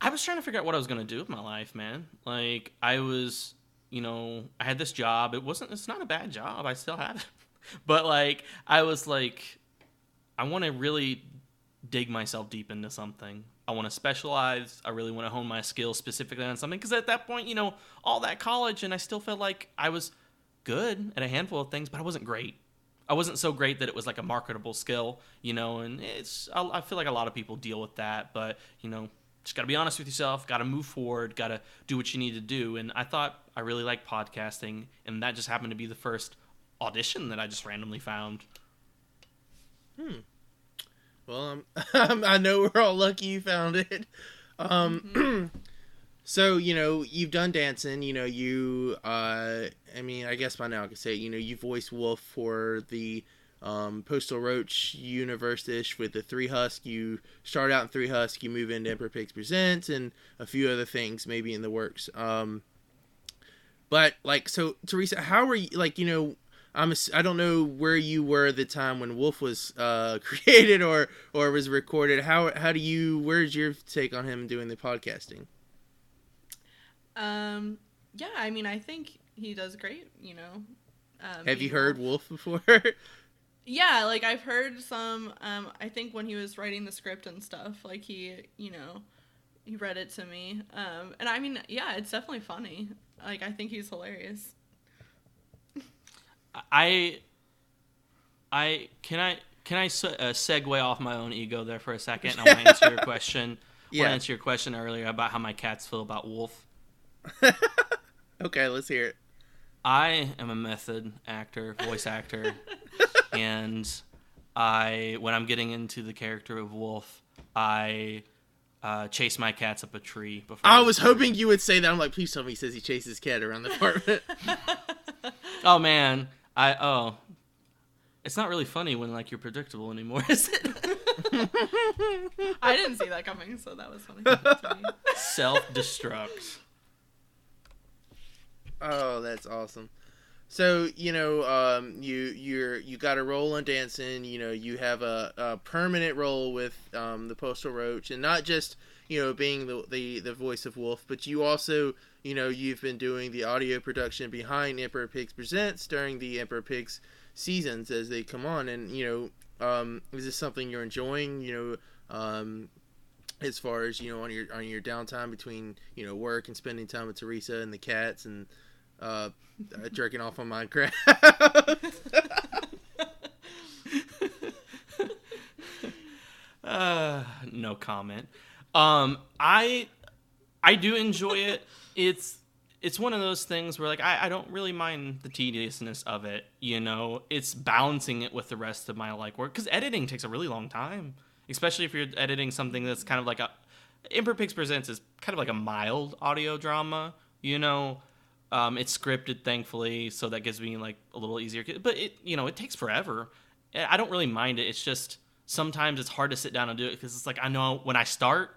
I was trying to figure out what I was going to do with my life, man. Like, I was, you know, I had this job. It's not a bad job. I still have it. But, like, I was like, I want to really dig myself deep into something. I want to specialize. I really want to hone my skills specifically on something. Because at that point, you know, all that college, and I still felt like I was good at a handful of things, but I wasn't great. I wasn't so great that it was like a marketable skill, you know, and I feel like a lot of people deal with that, but, you know, just got to be honest with yourself, got to move forward, got to do what you need to do. And I thought I really liked podcasting, and that just happened to be the first audition that I just randomly found. Well, I know we're all lucky you found it. So, you know, you've done dancing, you know, you, I mean, I guess by now I could say, you know, you voiced Wolf for the Postal Roach Universe-ish with the Three Husk. You start out in Three Husk, you move into Emperor Pigs Presents, and a few other things maybe in the works. But, like, so, Teresa, how were you, like, you know, I don't know where you were at the time when Wolf was created or was recorded. How do you, where's your take on him doing the podcasting? Yeah, I mean, I think he does great, you know. Have you heard Wolf before? Yeah, like, I've heard some, I think when he was writing the script and stuff, like, he, you know, he read it to me. And I mean, yeah, it's definitely funny. Like, I think he's hilarious. Can I segue off my own ego there for a second? And I want to answer your question. Yeah. I want to answer your question earlier about how my cats feel about Wolf. Okay, let's hear it. I am a method actor, voice actor, and when I'm getting into the character of Wolf, I chase my cats up a tree. I was hoping you would say that. I'm like, please tell me he says he chases his cat around the apartment. Oh man, it's not really funny when like you're predictable anymore, is it? I didn't see that coming, so that was funny to me. Self-destruct. Oh, that's awesome. So, you know, you got a role on Dancing, you know, you have a permanent role with the Postal Roach, and not just, you know, being the voice of Wolf, but you also, you know, you've been doing the audio production behind Emperor Pigs Presents during the Emperor Pigs seasons as they come on. And, you know, is this something you're enjoying, you know, as far as, you know, on your downtime between, you know, work and spending time with Teresa and the cats and jerking off on Minecraft? No comment. I do enjoy it. It's one of those things where, like, I don't really mind the tediousness of it, you know. It's balancing it with the rest of my, like, work, because editing takes a really long time, especially if you're editing something that's kind of like a... Emperor Pigs Presents is kind of like a mild audio drama, you know. It's scripted, thankfully, so that gives me, like, a little easier... But, it, you know, it takes forever. I don't really mind it. It's just sometimes it's hard to sit down and do it because it's like, I know when I start,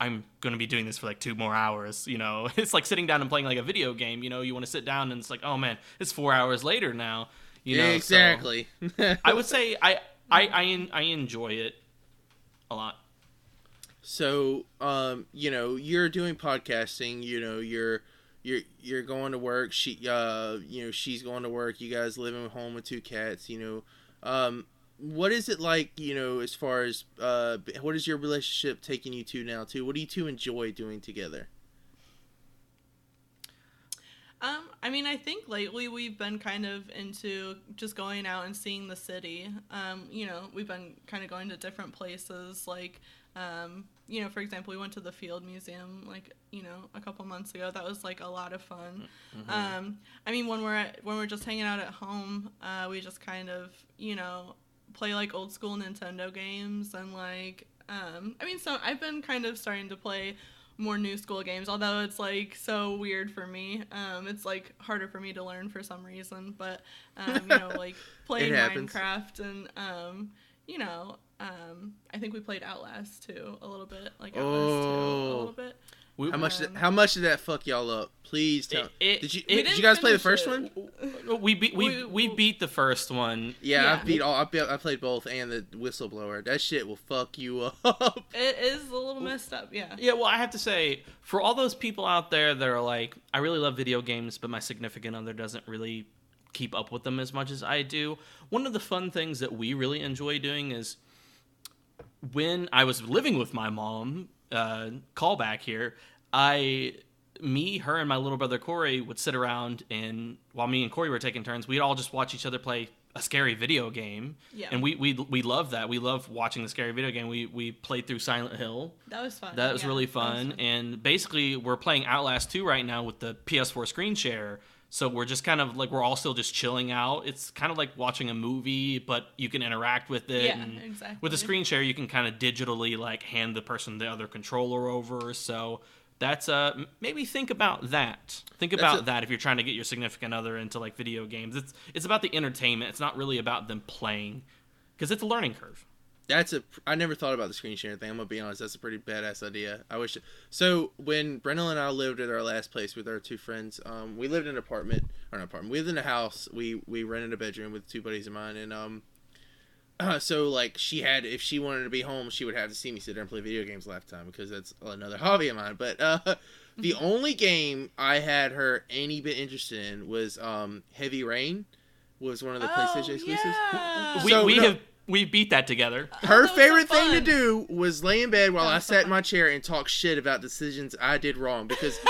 I'm going to be doing this for, like, 2 more hours, you know. It's like sitting down and playing, like, a video game, you know. You want to sit down and it's like, oh, man, it's 4 hours later now, you know. Exactly. So I would say I enjoy it a lot. So, you know, you're doing podcasting, you know, you're going to work. She, you know, she's going to work. You guys living at home with 2 cats, you know, what is it like, you know, as far as, what is your relationship taking you to now too? What do you two enjoy doing together? I mean, I think lately we've been kind of into just going out and seeing the city. You know, we've been kind of going to different places. Like, you know, for example, we went to the Field Museum, like, you know, a couple months ago. That was, like, a lot of fun. Mm-hmm. I mean, when we're just hanging out at home, we just kind of, you know, play, like, old school Nintendo games. And, like, I mean, so I've been kind of starting to play more new school games, although it's, like, so weird for me. It's, like, harder for me to learn for some reason, but, you know, like, playing Minecraft and, you know, I think we played Outlast, too, a little bit. Like, Outlast 2, a little bit. How much did that fuck y'all up? Please tell me. Did you guys play the first one? We beat the first one. Yeah. I played both and the whistleblower. That shit will fuck you up. It is a little messed up, yeah. Yeah, well, I have to say, for all those people out there that are like, I really love video games, but my significant other doesn't really keep up with them as much as I do. One of the fun things that we really enjoy doing is when I was living with my mom, callback here, me, her, and my little brother Corey would sit around, and while me and Corey were taking turns, we'd all just watch each other play a scary video game. Yeah. And we love that. We love watching the scary video game. We played through Silent Hill. That was fun. That was really fun. And basically, we're playing Outlast 2 right now with the PS4 screen share. So we're just kind of like, we're all still just chilling out. It's kind of like watching a movie, but you can interact with it. Yeah, and exactly. With a screen share, you can kind of digitally like hand the person the other controller over. So that's maybe think about that. Think about that if you're trying to get your significant other into like video games. It's about the entertainment. It's not really about them playing, because it's a learning curve. I never thought about the screen sharing thing. I'm gonna be honest. That's a pretty badass idea. So when Brendalyn and I lived at our last place with our two friends, we lived in an apartment or an apartment. We lived in a house. We rented a bedroom with two buddies of mine, and so like if she wanted to be home, she would have to see me sit there and play video games lifetime, because that's another hobby of mine. But the only game I had her any bit interested in was Heavy Rain, was one of the PlayStation exclusives. Yeah. We beat that together. Her favorite thing to do was lay in bed while I sat in my chair and talk shit about decisions I did wrong, because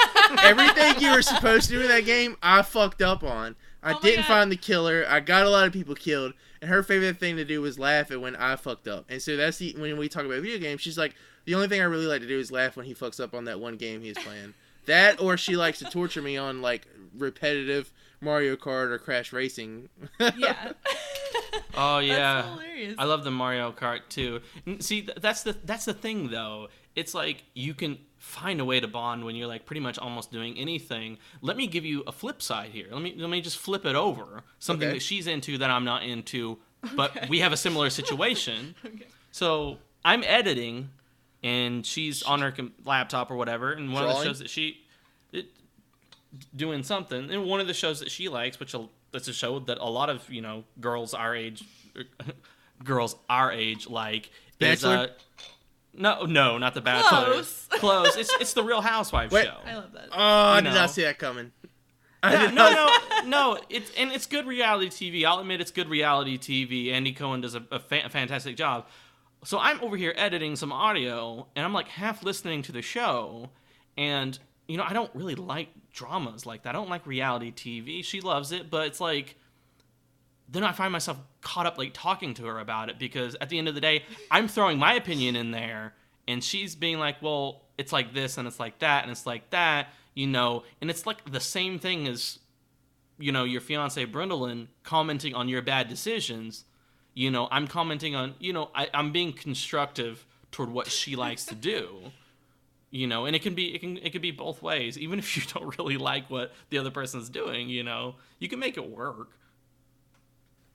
everything you were supposed to do in that game, I fucked up on. I didn't find the killer. I got a lot of people killed, and her favorite thing to do was laugh at when I fucked up. And so when we talk about video games, she's like, the only thing I really like to do is laugh when he fucks up on that one game he was playing. That, or she likes to torture me on like repetitive Mario Kart or Crash Racing. Yeah. Oh yeah, that's hilarious. I love the Mario Kart too. See, that's the thing though. It's like you can find a way to bond when you're like pretty much almost doing anything. Let me give you a flip side here. Let me just flip it over. Something that she's into that I'm not into, but we have a similar situation. Okay. So I'm editing, and she's on her laptop or whatever, and one of the shows that doing something, and one of the shows that she likes, which that's a show that a lot of, girls our age like. Bachelor? No, not The Bachelor. Close. It's the Real Housewives show. I love that. Oh, I did not see that coming. No. It's good reality TV. I'll admit it's good reality TV. Andy Cohen does a fantastic job. So I'm over here editing some audio, and I'm like half listening to the show, and I don't really like dramas like that. I don't like reality TV. She loves it, but it's like, then I find myself caught up like talking to her about it, because at the end of the day, I'm throwing my opinion in there, and she's being like, well, it's like this, and it's like that, and it's like that, and it's like the same thing as, your fiance Brendalyn commenting on your bad decisions. I'm commenting on, I'm being constructive toward what she likes to do. And it could be both ways. Even if you don't really like what the other person's doing, you can make it work.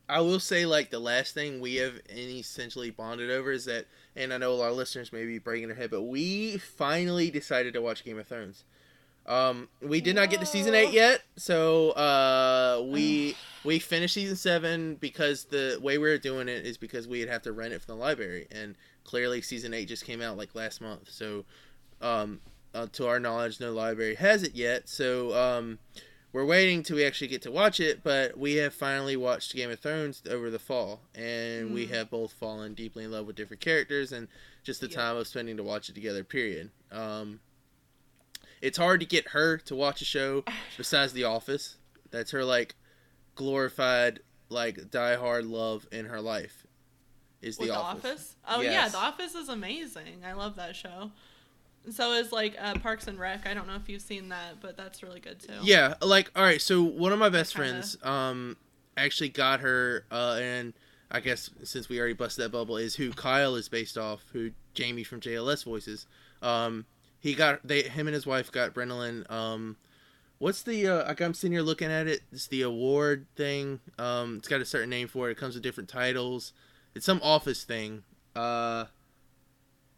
I will say, like, the last thing we have essentially bonded over is that, and I know a lot of listeners may be breaking their head, but we finally decided to watch Game of Thrones. We did not get to season 8 yet, so we finished season 7, because the way we were doing it is because we'd have to rent it from the library, and clearly season 8 just came out like last month, so to our knowledge, no library has it yet. So we're waiting till we actually get to watch it, but we have finally watched Game of Thrones over the fall, and we have both fallen deeply in love with different characters and just the time of spending to watch it together, period. It's hard to get her to watch a show besides The Office. That's her like glorified like diehard love in her life is The Office. The Office? Oh yes. Yeah, The Office is amazing. I love that show. So is like Parks and Rec. I don't know if you've seen that, but that's really good too. Yeah, like, all right. So one of my best friends, actually got her, and I guess since we already busted that bubble, is who Kyle is based off, who Jamie from JLS voices. Him and his wife got Brendalyn. What's the? I'm sitting here looking at it. It's the award thing. It's got a certain name for it. It comes with different titles. It's some office thing.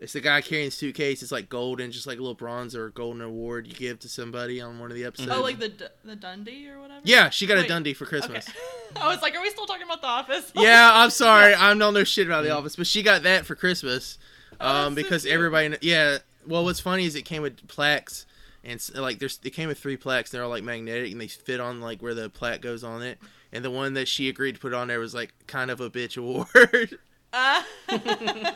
It's the guy carrying the suitcase. It's like golden, just like a little bronze or a golden award you give to somebody on one of the episodes. Oh, like the Dundee or whatever? Yeah, she got a Dundee for Christmas. Okay. I was like, are we still talking about The Office? Yeah, I'm sorry. I don't know shit about The Office, but she got that for Christmas because everybody... Yeah, well, what's funny is it came with plaques, and like it came with 3 plaques. They're all like magnetic, and they fit on like where the plaque goes on it. And the one that she agreed to put on there was like kind of a bitch award. That's awesome.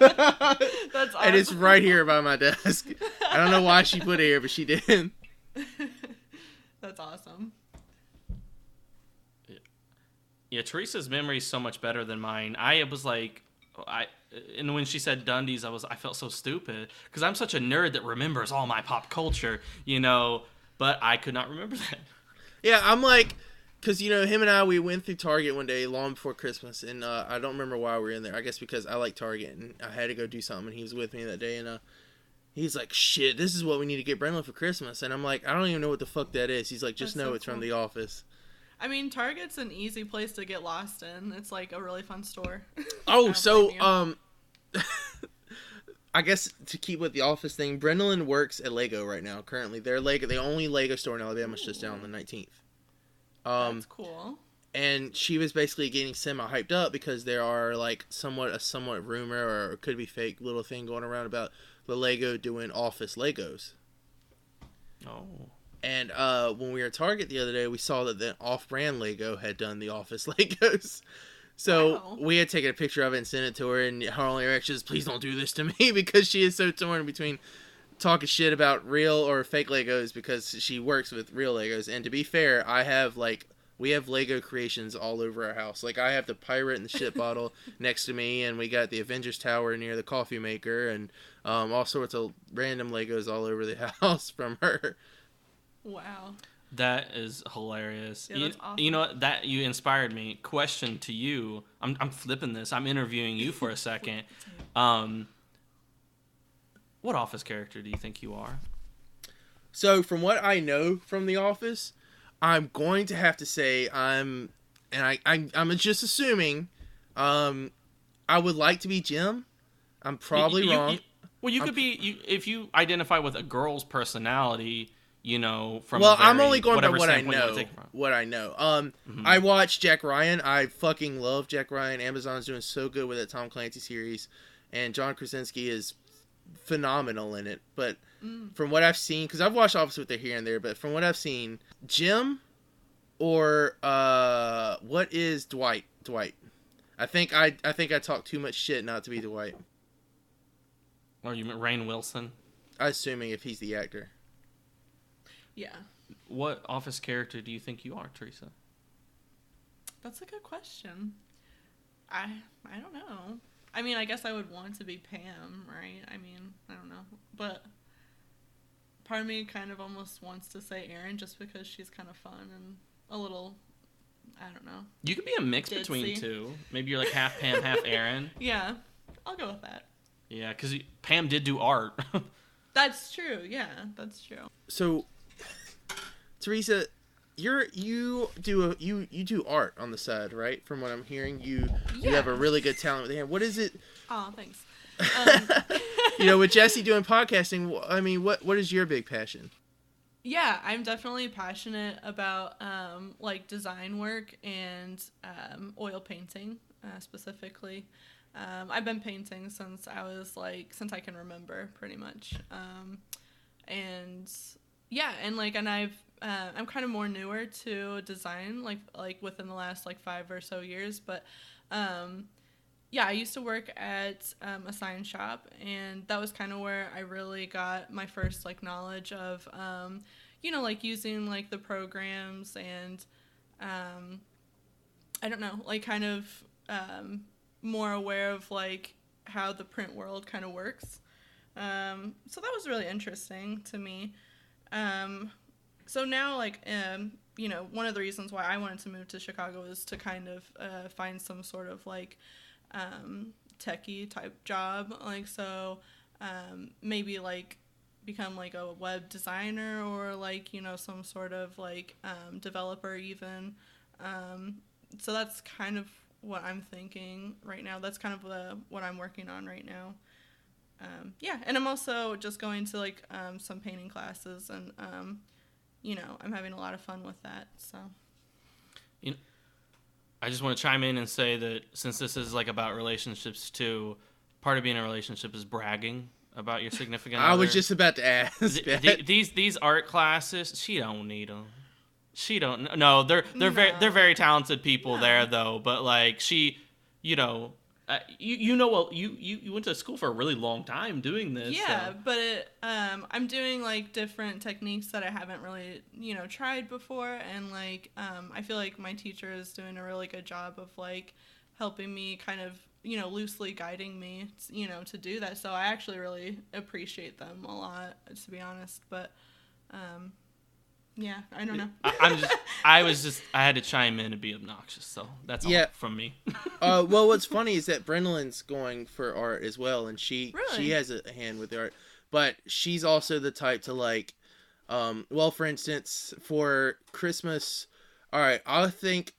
And it's right here by my desk. I don't know why she put it here, but she did. That's awesome. Yeah, Teresa's memory is so much better than mine. I was like, and when she said Dundee's, I felt so stupid because I'm such a nerd that remembers all my pop culture, you know. But I could not remember that. Yeah, I'm like. Because, you know, him and I, we went through Target one day long before Christmas, and I don't remember why we were in there. I guess because I like Target, and I had to go do something, and he was with me that day, and he's like, shit, this is what we need to get Brendalyn for Christmas. And I'm like, I don't even know what the fuck that is. He's like, just know it's from The Office. I mean, Target's an easy place to get lost in. It's, like, a really fun store. Oh, so, I guess to keep with The Office thing, Brendalyn works at Lego right now, currently. They're the only Lego store in Alabama is just down on the 19th. That's cool. And she was basically getting semi-hyped up because there are, like, somewhat rumor or could be fake little thing going around about the Lego doing Office Legos. Oh. And when we were at Target the other day, we saw that the off-brand Lego had done the Office Legos. So we had taken a picture of it and sent it to her, and her only reaction is, please don't do this to me, because she is so torn between talking shit about real or fake Legos because she works with real Legos. And to be fair, we have Lego creations all over our house. Like, I have the pirate and the shit bottle next to me, and we got the Avengers Tower near the coffee maker, and all sorts of random Legos all over the house from her. Wow. That is hilarious. Yeah, that's awesome. You know what? That you inspired me. Question to you. I'm flipping this. I'm interviewing you for a second. What Office character do you think you are? So, from what I know from The Office, I'm going to have to say I'm just assuming, I would like to be Jim. I'm probably wrong. If you identify with a girl's personality, you know, from I'm only going by what I know. What I know. I watched Jack Ryan. I fucking love Jack Ryan. Amazon's doing so good with that Tom Clancy series, and John Krasinski is phenomenal in it, but from what I've seen, because I've watched Office with her here and there, but from what I've seen, Jim or what is Dwight? I think I talk too much shit not to be Dwight. Oh, you mean Rainn Wilson? I'm assuming, if he's the actor. Yeah. What Office character do you think you are, Teresa? That's a good question. I don't know. I mean, I guess I would want to be Pam, right? I mean, I don't know. But part of me kind of almost wants to say Erin just because she's kind of fun and a little, I don't know. You could be a mix between two. Maybe you're like half Pam, half Erin. Yeah, I'll go with that. Yeah, because Pam did do art. That's true. Yeah, that's true. So, Teresa, you do art on the side, right? From what I'm hearing, you have a really good talent with your hand. What is it? Oh, thanks. You know, with Jesse doing podcasting, I mean, what is your big passion? Yeah, I'm definitely passionate about like design work and oil painting specifically. I've been painting since I can remember, pretty much. I'm kind of more newer to design, like within the last 5 or so years. But, I used to work at a sign shop, and that was kind of where I really got my first knowledge of, using the programs and, more aware of how the print world kind of works. So that was really interesting to me. So now, one of the reasons why I wanted to move to Chicago is to kind of find some sort of, techie type job. Maybe, become, a web designer or, some sort of, developer even. So that's kind of what I'm thinking right now. That's kind of what I'm working on right now. yeah, and I'm also just going to, like, some painting classes, and, you know, I'm having a lot of fun with that, so. You know, I just want to chime in and say that since this is, like, about relationships, too, part of being in a relationship is bragging about your significant other. I was just about to ask that. These art classes, she don't need them. She don't. No, they're very talented people there, though, but, like, she, you know... you went to school for a really long time doing this. Yeah, so. But it, I'm doing, like, different techniques that I haven't really, you know, tried before. And, like, I feel like my teacher is doing a really good job of, like, helping me kind of, you know, loosely guiding me, you know, to do that. So I actually really appreciate them a lot, to be honest. But, yeah, I don't know. I had to chime in and be obnoxious, so that's all from me. Well, what's funny is that Brendalyn's going for art as well, and she has a hand with art, but she's also the type to, like, well, for instance, for Christmas, all right, I think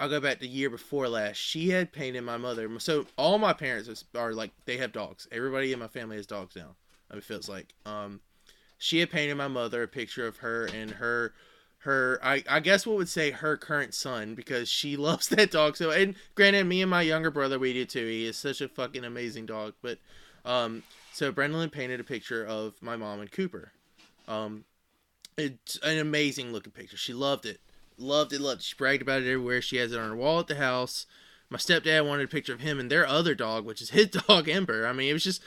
I'll go back to the year before last. She had painted my mother. So all my parents are, like, they have dogs. Everybody in my family has dogs now, it feels like. She had painted my mother a picture of her and her I guess we would say her current son, because she loves that dog. So, and granted, me and my younger brother, we do too. He is such a fucking amazing dog. But, so Brendalyn painted a picture of my mom and Cooper. It's an amazing looking picture. She loved it. Loved it. She bragged about it everywhere. She has it on her wall at the house. My stepdad wanted a picture of him and their other dog, which is his dog, Ember. I mean, it was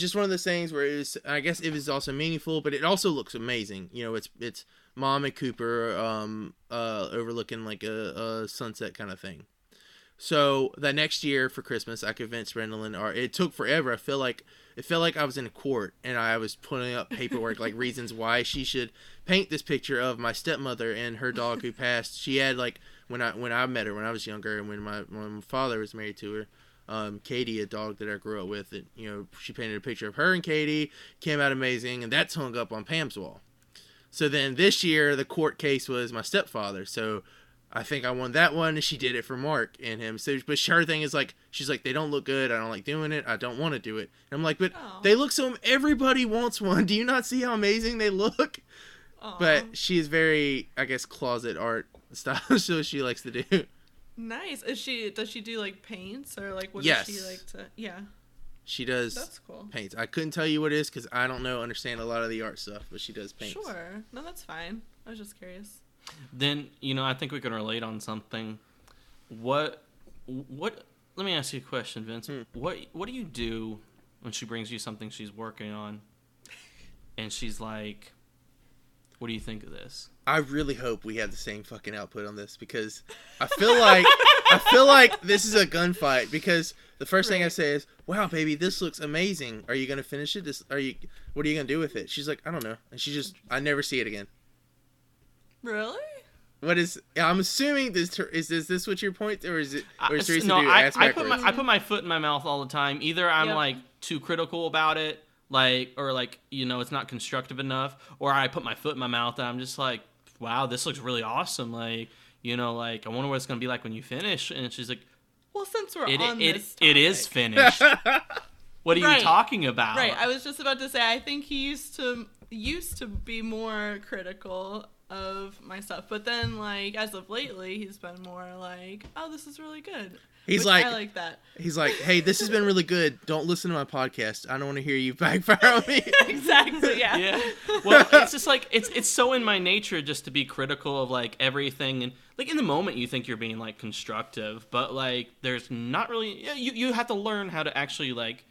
just one of those things where it was, I guess it was also meaningful, but it also looks amazing. You know, it's mom and Cooper, overlooking, like, a sunset kind of thing. So the next year for Christmas, I convinced Brendalyn, or it took forever. It felt like I was in court and I was putting up paperwork, like, reasons why she should paint this picture of my stepmother and her dog who passed. She had, like, when I met her when I was younger, and when my father was married to her, Katie, a dog that I grew up with, and, you know, she painted a picture of her and Katie, came out amazing, and that's hung up on Pam's wall. So then this year, the court case was my stepfather, so I think I won that one, and she did it for Mark and him. So, but her thing is, like, she's like, they don't look good, I don't like doing it, I don't want to do it. And I'm like, but aww, they look so, everybody wants one, do you not see how amazing they look? Aww. But she's very, I guess, closet art style, so she likes to do. Nice. Does she do, like, paints, or, like, what does she like to? Yeah, she does. That's cool. Paints. I couldn't tell you what it is because I don't understand a lot of the art stuff, but she does paints. Sure. No, that's fine. I was just curious. Then, you know, I think we can relate on something. What? Let me ask you a question, Vince. What do you do when she brings you something she's working on, and she's like, what do you think of this? I really hope we have the same fucking output on this, because I feel like this is a gunfight, because the first thing I say is, wow, baby, this looks amazing. Are you going to finish it? What are you going to do with it? She's like, I don't know. And she just, I never see it again. Really? I'm assuming is this what your point, or is it, or is Teresa no, do ass backwards? I put my foot in my mouth all the time. Either I'm like too critical about it, like, or, like, you know, it's not constructive enough, or I put my foot in my mouth and I'm just like, wow, this looks really awesome, like, you know, like, I wonder what it's gonna be like when you finish. And she's like, well, since we're this topic. It is finished. What are you talking about? Right, I was just about to say, I think he used to be more critical of my stuff, but then, like, as of lately, he's been more like, oh, this is really good. He's like, I like that. He's like, hey, this has been really good. Don't listen to my podcast. I don't want to hear you backfire on me. Exactly, yeah. Well, it's just like, it's so in my nature just to be critical of, like, everything. And, like, in the moment you think you're being, like, constructive, but, like, there's not really, you have to learn how to actually, like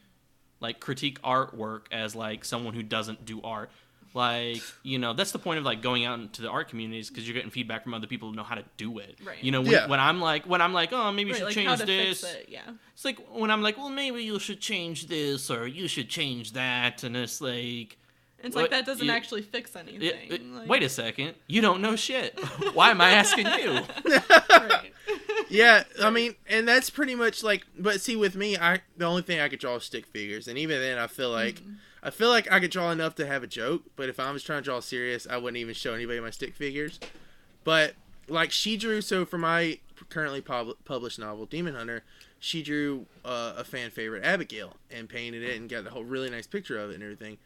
critique artwork as, like, someone who doesn't do art. Like, you know, that's the point of, like, going out into the art communities, because you're getting feedback from other people who know how to do it. Right. You know, when I'm like, oh, maybe you should, like, change how to this. Fix it, yeah. It's like when I'm like, well, maybe you should change this, or you should change that, and it's like, that doesn't actually fix anything. Wait a second, you don't know shit. Why am I asking you? Right. Yeah, I mean, and that's pretty much like. But see, with me, the only thing I could draw is stick figures, and even then, I feel like I could draw enough to have a joke, but if I was trying to draw serious, I wouldn't even show anybody my stick figures. But, like, she drew, so for my currently published novel, Demon Hunter, she drew a fan favorite, Abigail, and painted it and got a whole really nice picture of it and everything.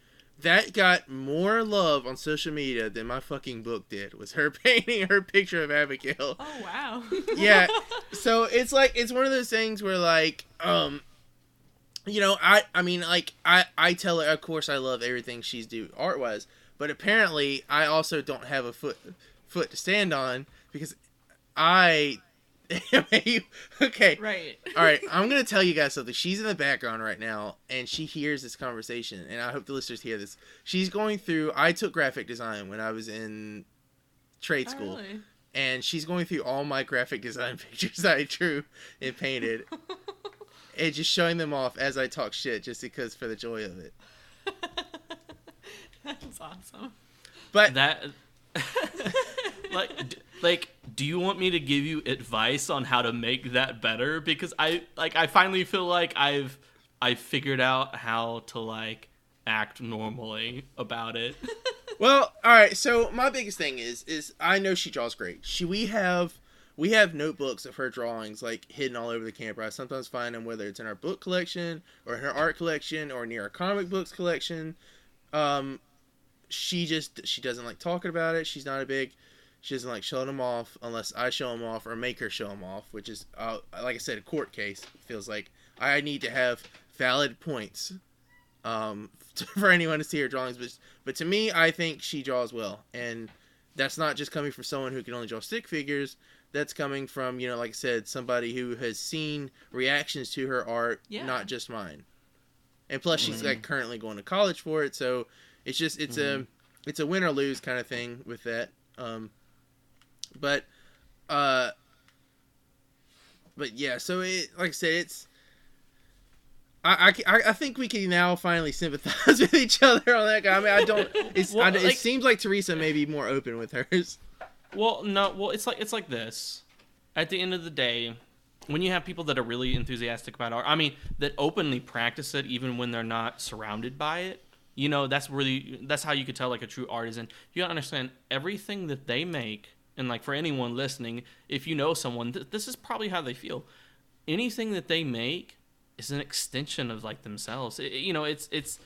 That got more love on social media than my fucking book did, was her painting her picture of Abigail. Oh, wow. Yeah. So it's like, it's one of those things where, like, you know, I mean, like, I tell her, of course, I love everything she's do art-wise, but apparently I also don't have a foot to stand on, because I... Okay. Right. All right. I'm going to tell you guys something. She's in the background right now, and she hears this conversation, and I hope the listeners hear this. She's going through... I took graphic design when I was in trade school, really? And she's going through all my graphic design pictures I drew and painted, and just showing them off as I talk shit, just because for the joy of it. That's awesome. But... that... like, do you want me to give you advice on how to make that better? Because I finally feel like I've figured out how to, like, act normally about it. Well, all right. So my biggest thing is I know she draws great. We have notebooks of her drawings, like, hidden all over the camper. I sometimes find them, whether it's in our book collection or in her art collection or near our comic books collection. She doesn't like talking about it. She doesn't like showing them off unless I show them off or make her show them off, which is, like I said, a court case. It feels like I need to have valid points for anyone to see her drawings. But to me, I think she draws well. And that's not just coming from someone who can only draw stick figures. That's coming from, you know, like I said, somebody who has seen reactions to her art, not just mine. And plus, she's like currently going to college for it, so... it's just, it's a win or lose kind of thing with that. But yeah, so it, like I said, it's, I think we can now finally sympathize with each other on that guy. I mean, it seems like Teresa may be more open with hers. Well, it's like this. At the end of the day, when you have people that are really enthusiastic about art, I mean, that openly practice it even when they're not surrounded by it, you know, that's how you could tell, like, a true artisan. You gotta understand everything that they make, and, like, for anyone listening, if you know someone, this is probably how they feel. Anything that they make is an extension of, like, themselves. It's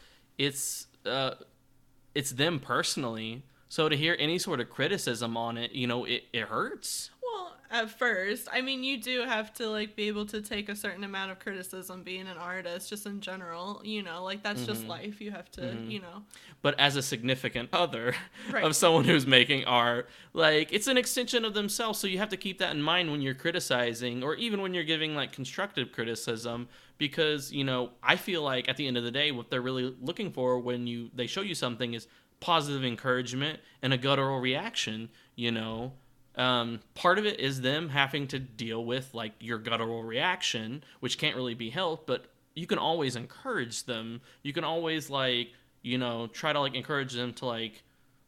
them personally. So to hear any sort of criticism on it, you know, it hurts. Well, at first, I mean, you do have to, like, be able to take a certain amount of criticism being an artist, just in general, you know, like, that's just life. You have to, you know. But as a significant other of someone who's making art, like, it's an extension of themselves, so you have to keep that in mind when you're criticizing, or even when you're giving, like, constructive criticism, because, you know, I feel like at the end of the day, what they're really looking for when they show you something is positive encouragement and a guttural reaction, you know. Part of it is them having to deal with, like, your guttural reaction, which can't really be helped, but you can always encourage them. You can always, like, you know, try to, like, encourage them to, like,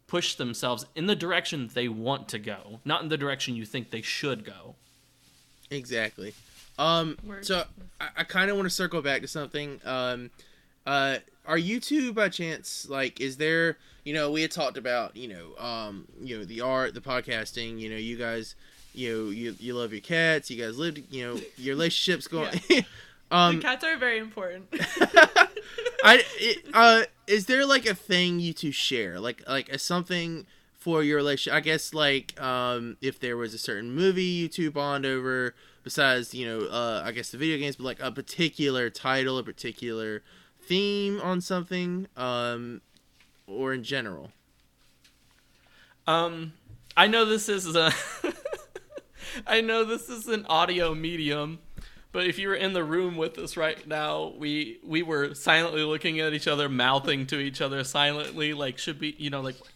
push themselves in the direction they want to go, not in the direction you think they should go. Exactly. So I kind of want to circle back to something. Are you two, by chance, like, is there, you know, we had talked about, you know, the art, the podcasting, you know, you guys, you know, you love your cats, you guys live, you know, your relationship's going. Yeah. The cats are very important. Is there, like, a thing you two share, like a something for your relationship? I guess, like, if there was a certain movie you two bond over, besides, you know, I guess the video games, but, like, a particular title, a particular theme on something, or in general. I know this is an audio medium, but if you were in the room with us right now, we were silently looking at each other, mouthing to each other silently, like, should be, you know, like, what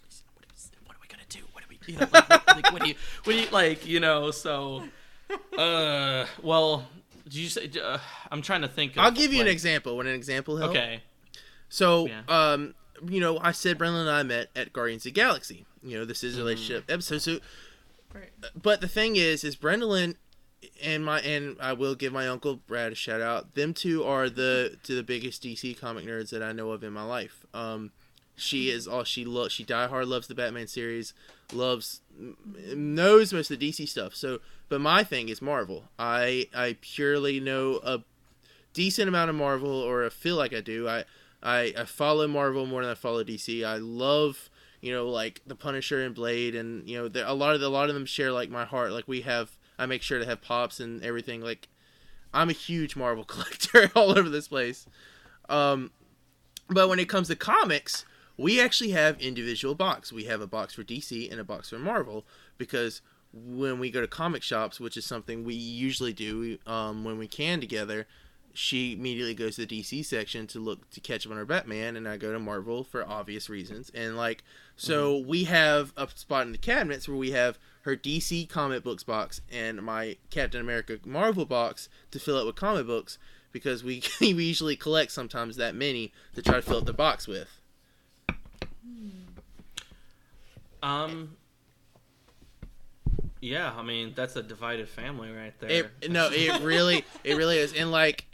are we gonna do? What are we, you know, like, what do you like, you know? So, well. Did you say, I'm trying to think. I'll give you an example. Would an example help? Okay. So, yeah. You know, I said Brendalyn and I met at Guardians of the Galaxy. You know, this is a relationship episode. So, right. But the thing is Brendalyn and I will give my uncle Brad a shout out. Them two are the biggest DC comic nerds that I know of in my life. She is all she loves. She diehard loves the Batman series, knows most of the DC stuff. So, but my thing is Marvel. I purely know a decent amount of Marvel, or I feel like I do. I follow Marvel more than I follow DC. I love, like the Punisher and Blade, and a lot of them share like my heart. Like I make sure to have pops and everything. Like I'm a huge Marvel collector all over this place. But when it comes to comics, we actually have individual box. We have a box for DC and a box for Marvel, because when we go to comic shops, which is something we usually do when we can together, she immediately goes to the DC section to catch up on her Batman, and I go to Marvel for obvious reasons. And we have a spot in the cabinets where we have her DC comic books box and my Captain America Marvel box to fill up with comic books, because we usually collect sometimes that many to try to fill up the box with. Yeah, I mean, that's a divided family right there. It really is. And like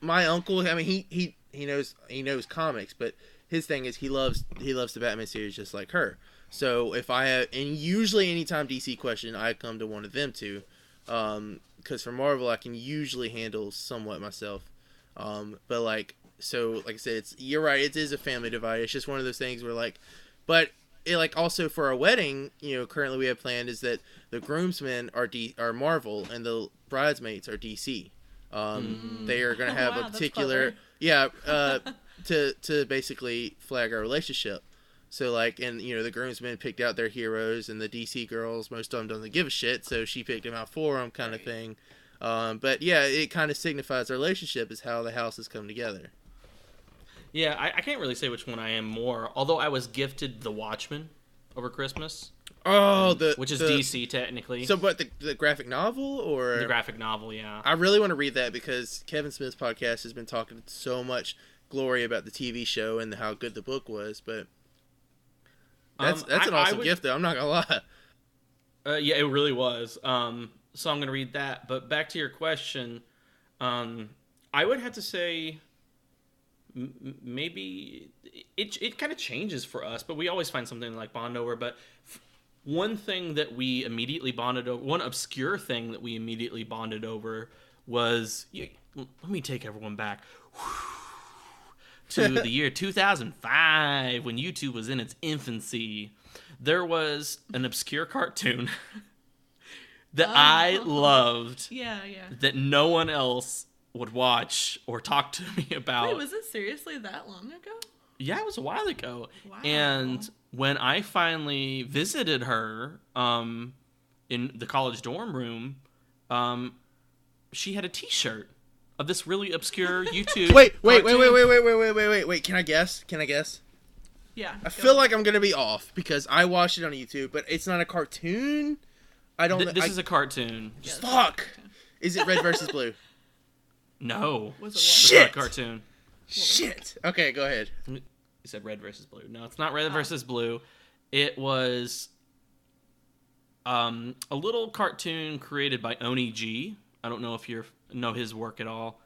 my uncle, I mean, he knows comics, but his thing is he loves the Batman series just like her. So if I have, and usually anytime DC question, I come to one of them too. Because for Marvel, I can usually handle somewhat myself. But like, so like I said, you're right. It is a family divide. It's just one of those things where like, but it like also for our wedding, currently we have planned is that the groomsmen are Marvel and the bridesmaids are DC. They are going to have a particular, to basically flag our relationship. So, like, and, the groomsmen picked out their heroes, and the DC girls, most of them doesn't give a shit, so she picked them out for them kind of thing. But, yeah, it kind of signifies our relationship is how the houses come together. Yeah, I can't really say which one I am more, although I was gifted The Watchmen over Christmas. Oh, which is DC, technically. So, but the graphic novel, or? The graphic novel, yeah. I really want to read that, because Kevin Smith's podcast has been talking so much glory about the TV show and how good the book was, but... That's an awesome gift, though. I'm not gonna lie. Yeah, it really was. So I'm gonna read that. But back to your question, I would have to say maybe it kind of changes for us, but we always find something like bond over. But one thing that we immediately bonded over, one obscure thing that we immediately bonded over was. Let me take everyone back. To the year 2005, when YouTube was in its infancy, there was an obscure cartoon that I loved. Yeah. That no one else would watch or talk to me about. Wait, was it seriously that long ago? Yeah, it was a while ago. Wow. And when I finally visited her in the college dorm room, she had a T-shirt. Of this really obscure YouTube. Wait. Can I guess? Yeah. I feel like I'm gonna be off because I watched it on YouTube, but it's not a cartoon. I don't. This is a cartoon. Just fuck. Is it Red versus Blue? No. Shit. It's not a cartoon. Shit. Okay, go ahead. You said Red versus Blue. No, it's not Red versus Blue. It was a little cartoon created by Oni G. I don't know if you know his work at all.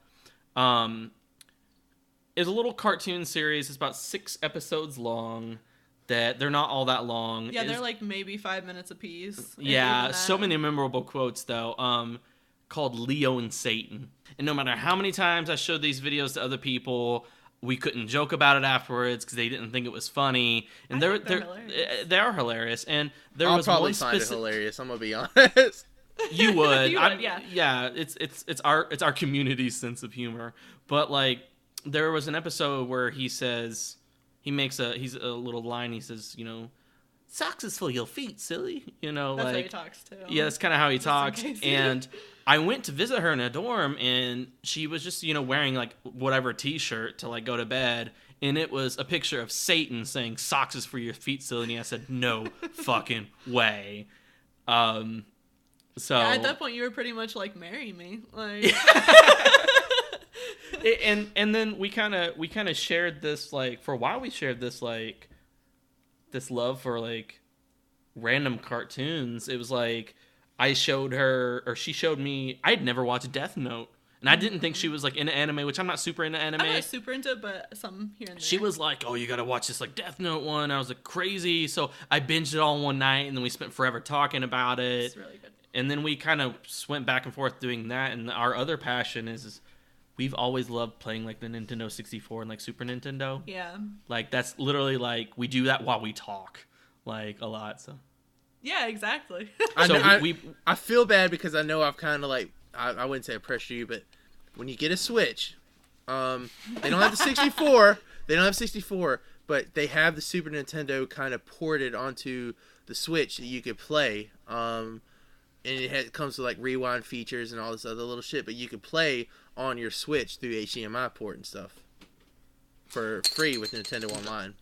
It's a little cartoon series. It's about 6 episodes long. That they're not all that long. Yeah, they're like maybe 5 minutes apiece. Yeah, so many memorable quotes though. Called Leo and Satan. And no matter how many times I showed these videos to other people, we couldn't joke about it afterwards because they didn't think it was funny. And they are hilarious. And there I'll was probably one find it hilarious. I'm gonna be honest. You would, yeah. It's our community's sense of humor. But like, there was an episode where he's a little line. He says, socks is for your feet, silly. That's like how he talks too. Yeah, that's kind of how he talks. And I went to visit her in a dorm, and she was just wearing like whatever T-shirt to like go to bed, and it was a picture of Satan saying socks is for your feet, silly. And I said, no fucking way. So yeah, at that point you were pretty much like marry me, like. and then we kind of shared this like for a while. We shared this like this love for like random cartoons. It was like I showed her or she showed me. I'd never watched Death Note, And I didn't think she was like into anime, which I'm not super into anime. I'm not super into, but some here and there. She was like, "Oh, you gotta watch this like Death Note one." I was like, "Crazy!" So I binged it all in one night, and then we spent forever talking about it. It's really good. And then we kind of went back and forth doing that. And our other passion is we've always loved playing like the Nintendo 64 and like Super Nintendo. Yeah. Like that's literally like we do that while we talk, like a lot. So. Yeah, exactly. I feel bad because I know I've kind of like. I wouldn't say I pressure you, but when you get a Switch, they don't have the 64. They don't have 64, but they have the Super Nintendo kind of ported onto the Switch that you could play. And it comes with like rewind features and all this other little shit, but you could play on your Switch through HDMI port and stuff for free with Nintendo Online.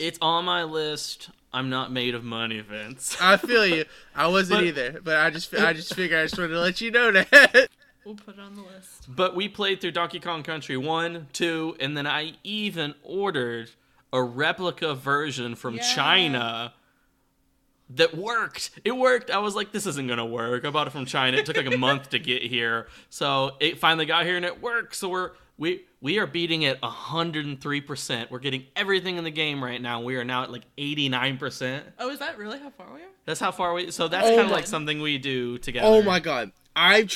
It's on my list. I'm not made of money, Vince. I feel you. I wasn't either, but I just figured I just wanted to let you know that. We'll put it on the list. But we played through Donkey Kong Country 1, 2, and then I even ordered a replica version from China that worked. It worked. I was like, this isn't going to work. I bought it from China. It took like a month to get here. So it finally got here and it worked. So we are beating it 103%. We're getting everything in the game right now. We are now at like 89%. Oh, is that really how far we are? That's how far we... So that's kind of like something we do together. Oh my god. I've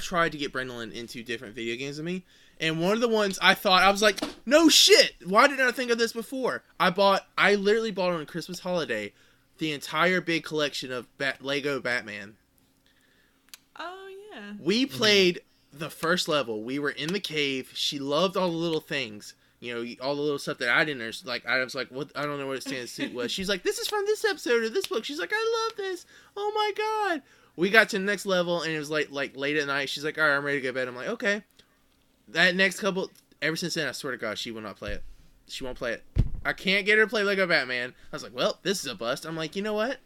tried to get Brendalyn into different video games than me. And one of the ones I thought... I was like, no shit! Why didn't I think of this before? I literally bought on Christmas holiday the entire big collection of Lego Batman. Oh, yeah. We played... The first level, we were in the cave. She loved all the little things, you know, all the little stuff that I didn't understand. Like, I was like, what? I don't know what it stands to. Was she's like, this is from this episode or this book. She's like, I love this. Oh my god! We got to the next level and it was like late at night. She's like, all right, I'm ready to go to bed. I'm like, okay. That next couple, ever since then, I swear to God, she will not play it. She won't play it. I can't get her to play Lego Batman. I was like, well, this is a bust. I'm like, you know what?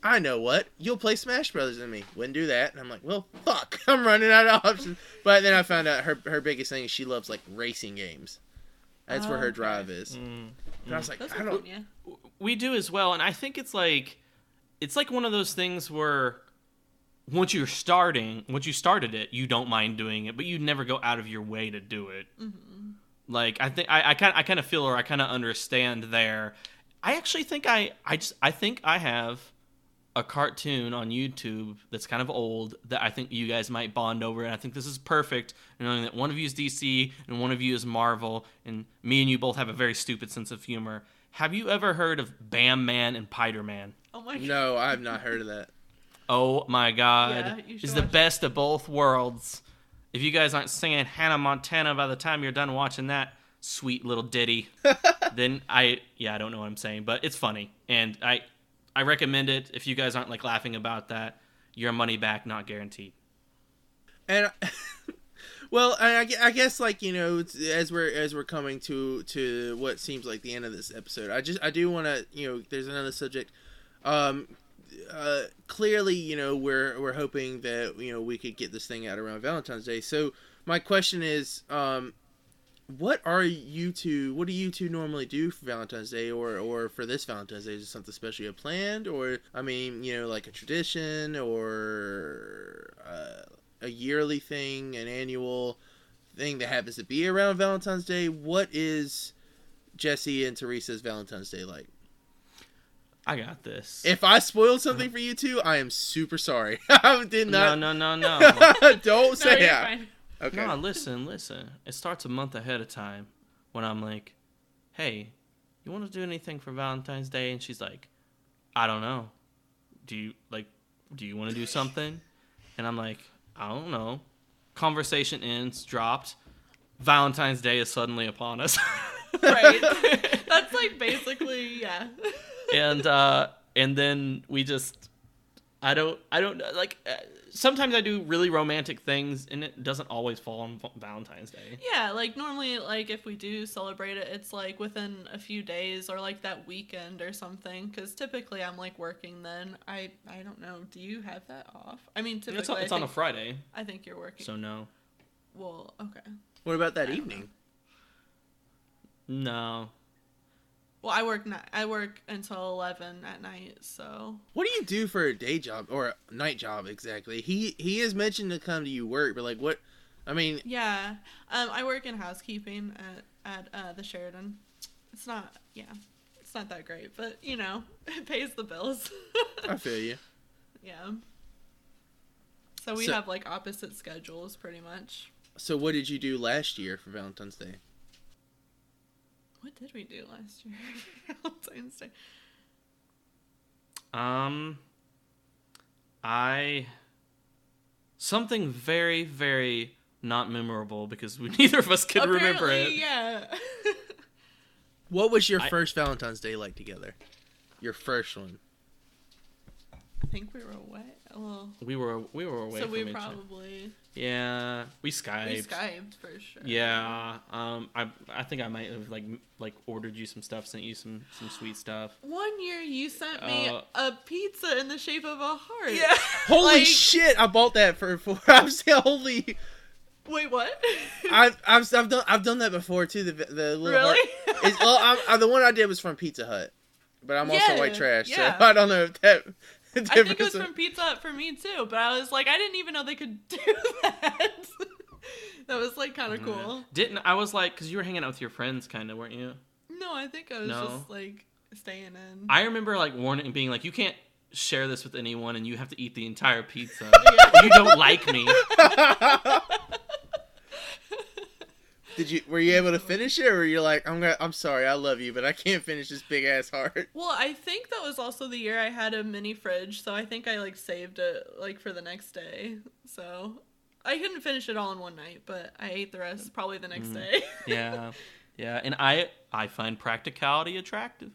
I know what. You'll play Smash Brothers than me. Wouldn't do that. And I'm like, well, fuck. I'm running out of options. But then I found out her biggest thing is she loves, like, racing games. That's where her drive is. Mm-hmm. And I was like, I don't... Fun, yeah. We do as well. And I think it's like one of those things where once you started it, you don't mind doing it, but you never go out of your way to do it. Mm-hmm. Like, I think I kind of feel or I kind of understand there. I actually think I think I have... a cartoon on YouTube that's kind of old that I think you guys might bond over, and I think this is perfect, knowing that one of you is DC and one of you is Marvel, and me and you both have a very stupid sense of humor. Have you ever heard of Bam Man and Pider Man? Oh my god. No, I have not heard of that. Oh my god. Yeah, it's the best of both worlds. If you guys aren't singing Hannah Montana by the time you're done watching that sweet little ditty, then I don't know what I'm saying, but it's funny, and I recommend it. If you guys aren't like laughing about that, your money back, not guaranteed. And well, I guess like, you know, as we're coming to what seems like the end of this episode, I do want to, you know, there's another subject. Clearly, you know, we're hoping that, you know, we could get this thing out around Valentine's Day. So my question is, what do you two normally do for Valentine's Day or for this Valentine's Day? Is it something special you have planned? Or, I mean, you know, like a tradition or a yearly thing, an annual thing that happens to be around Valentine's Day? What is Jesse and Teresa's Valentine's Day like? I got this. If I spoiled something for you two, I am super sorry. I did not. No. Don't say that. Okay. No, listen. It starts a month ahead of time when I'm like, hey, you want to do anything for Valentine's Day? And she's like, I don't know. Do you want to do something? And I'm like, I don't know. Conversation ends, dropped. Valentine's Day is suddenly upon us. Right. That's like basically, yeah. And then we just, I don't like... sometimes I do really romantic things, and it doesn't always fall on Valentine's Day. Yeah, like, normally, like, if we do celebrate it, it's, like, within a few days or, like, that weekend or something, because typically I'm, like, working then. I don't know. Do you have that off? I mean, typically... It's on a Friday. I think you're working. So, no. Well, okay. What about that evening? No. Well, I work until 11 at night, so... What do you do for a day job, or a night job, exactly? He has mentioned to come to you work, but, like, what... I mean... Yeah. I work in housekeeping at the Sheridan. It's not... Yeah. It's not that great, but, you know, it pays the bills. I feel you. Yeah. So we have, like, opposite schedules, pretty much. So what did you do last year for Valentine's Day? What did we do last year for Valentine's Day? Something very, very not memorable because neither of us could remember it. Yeah. What was your first Valentine's Day like together? Your first one. I think we were away. Well, we were away. So from we probably. Yeah, we Skyped. We Skyped for sure. Yeah. I think I might have like ordered you some stuff, sent you some sweet stuff. One year you sent me a pizza in the shape of a heart. Yeah. Holy shit! I bought that for. I'm saying holy. Wait, what? I've done that before too. The little really. Heart. It's, well, the one I did was from Pizza Hut, but I'm also white trash, so I don't know if that. I think it was from Pizza Hut for me too, but I was like, I didn't even know they could do that. That was like kind of cool. Didn't I was like, because you were hanging out with your friends, kind of, weren't you? No, I think I was just like staying in. I remember like warning, being like, you can't share this with anyone, and you have to eat the entire pizza. Yeah. You don't like me. Were you able to finish it, or were you like, I'm sorry, I love you, but I can't finish this big ass heart? Well, I think that was also the year I had a mini fridge, so I think I like saved it like for the next day. So I couldn't finish it all in one night, but I ate the rest probably the next day. Yeah, yeah, and I find practicality attractive.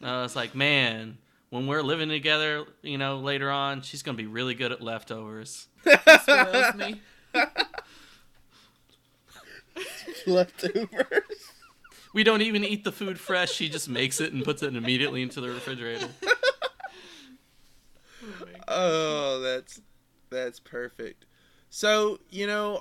It's like, man, when we're living together, you know, later on, she's gonna be really good at leftovers. Spoils me. Leftovers. We don't even eat the food fresh. She just makes it and puts it immediately into the refrigerator. Oh, that's perfect. So, you know,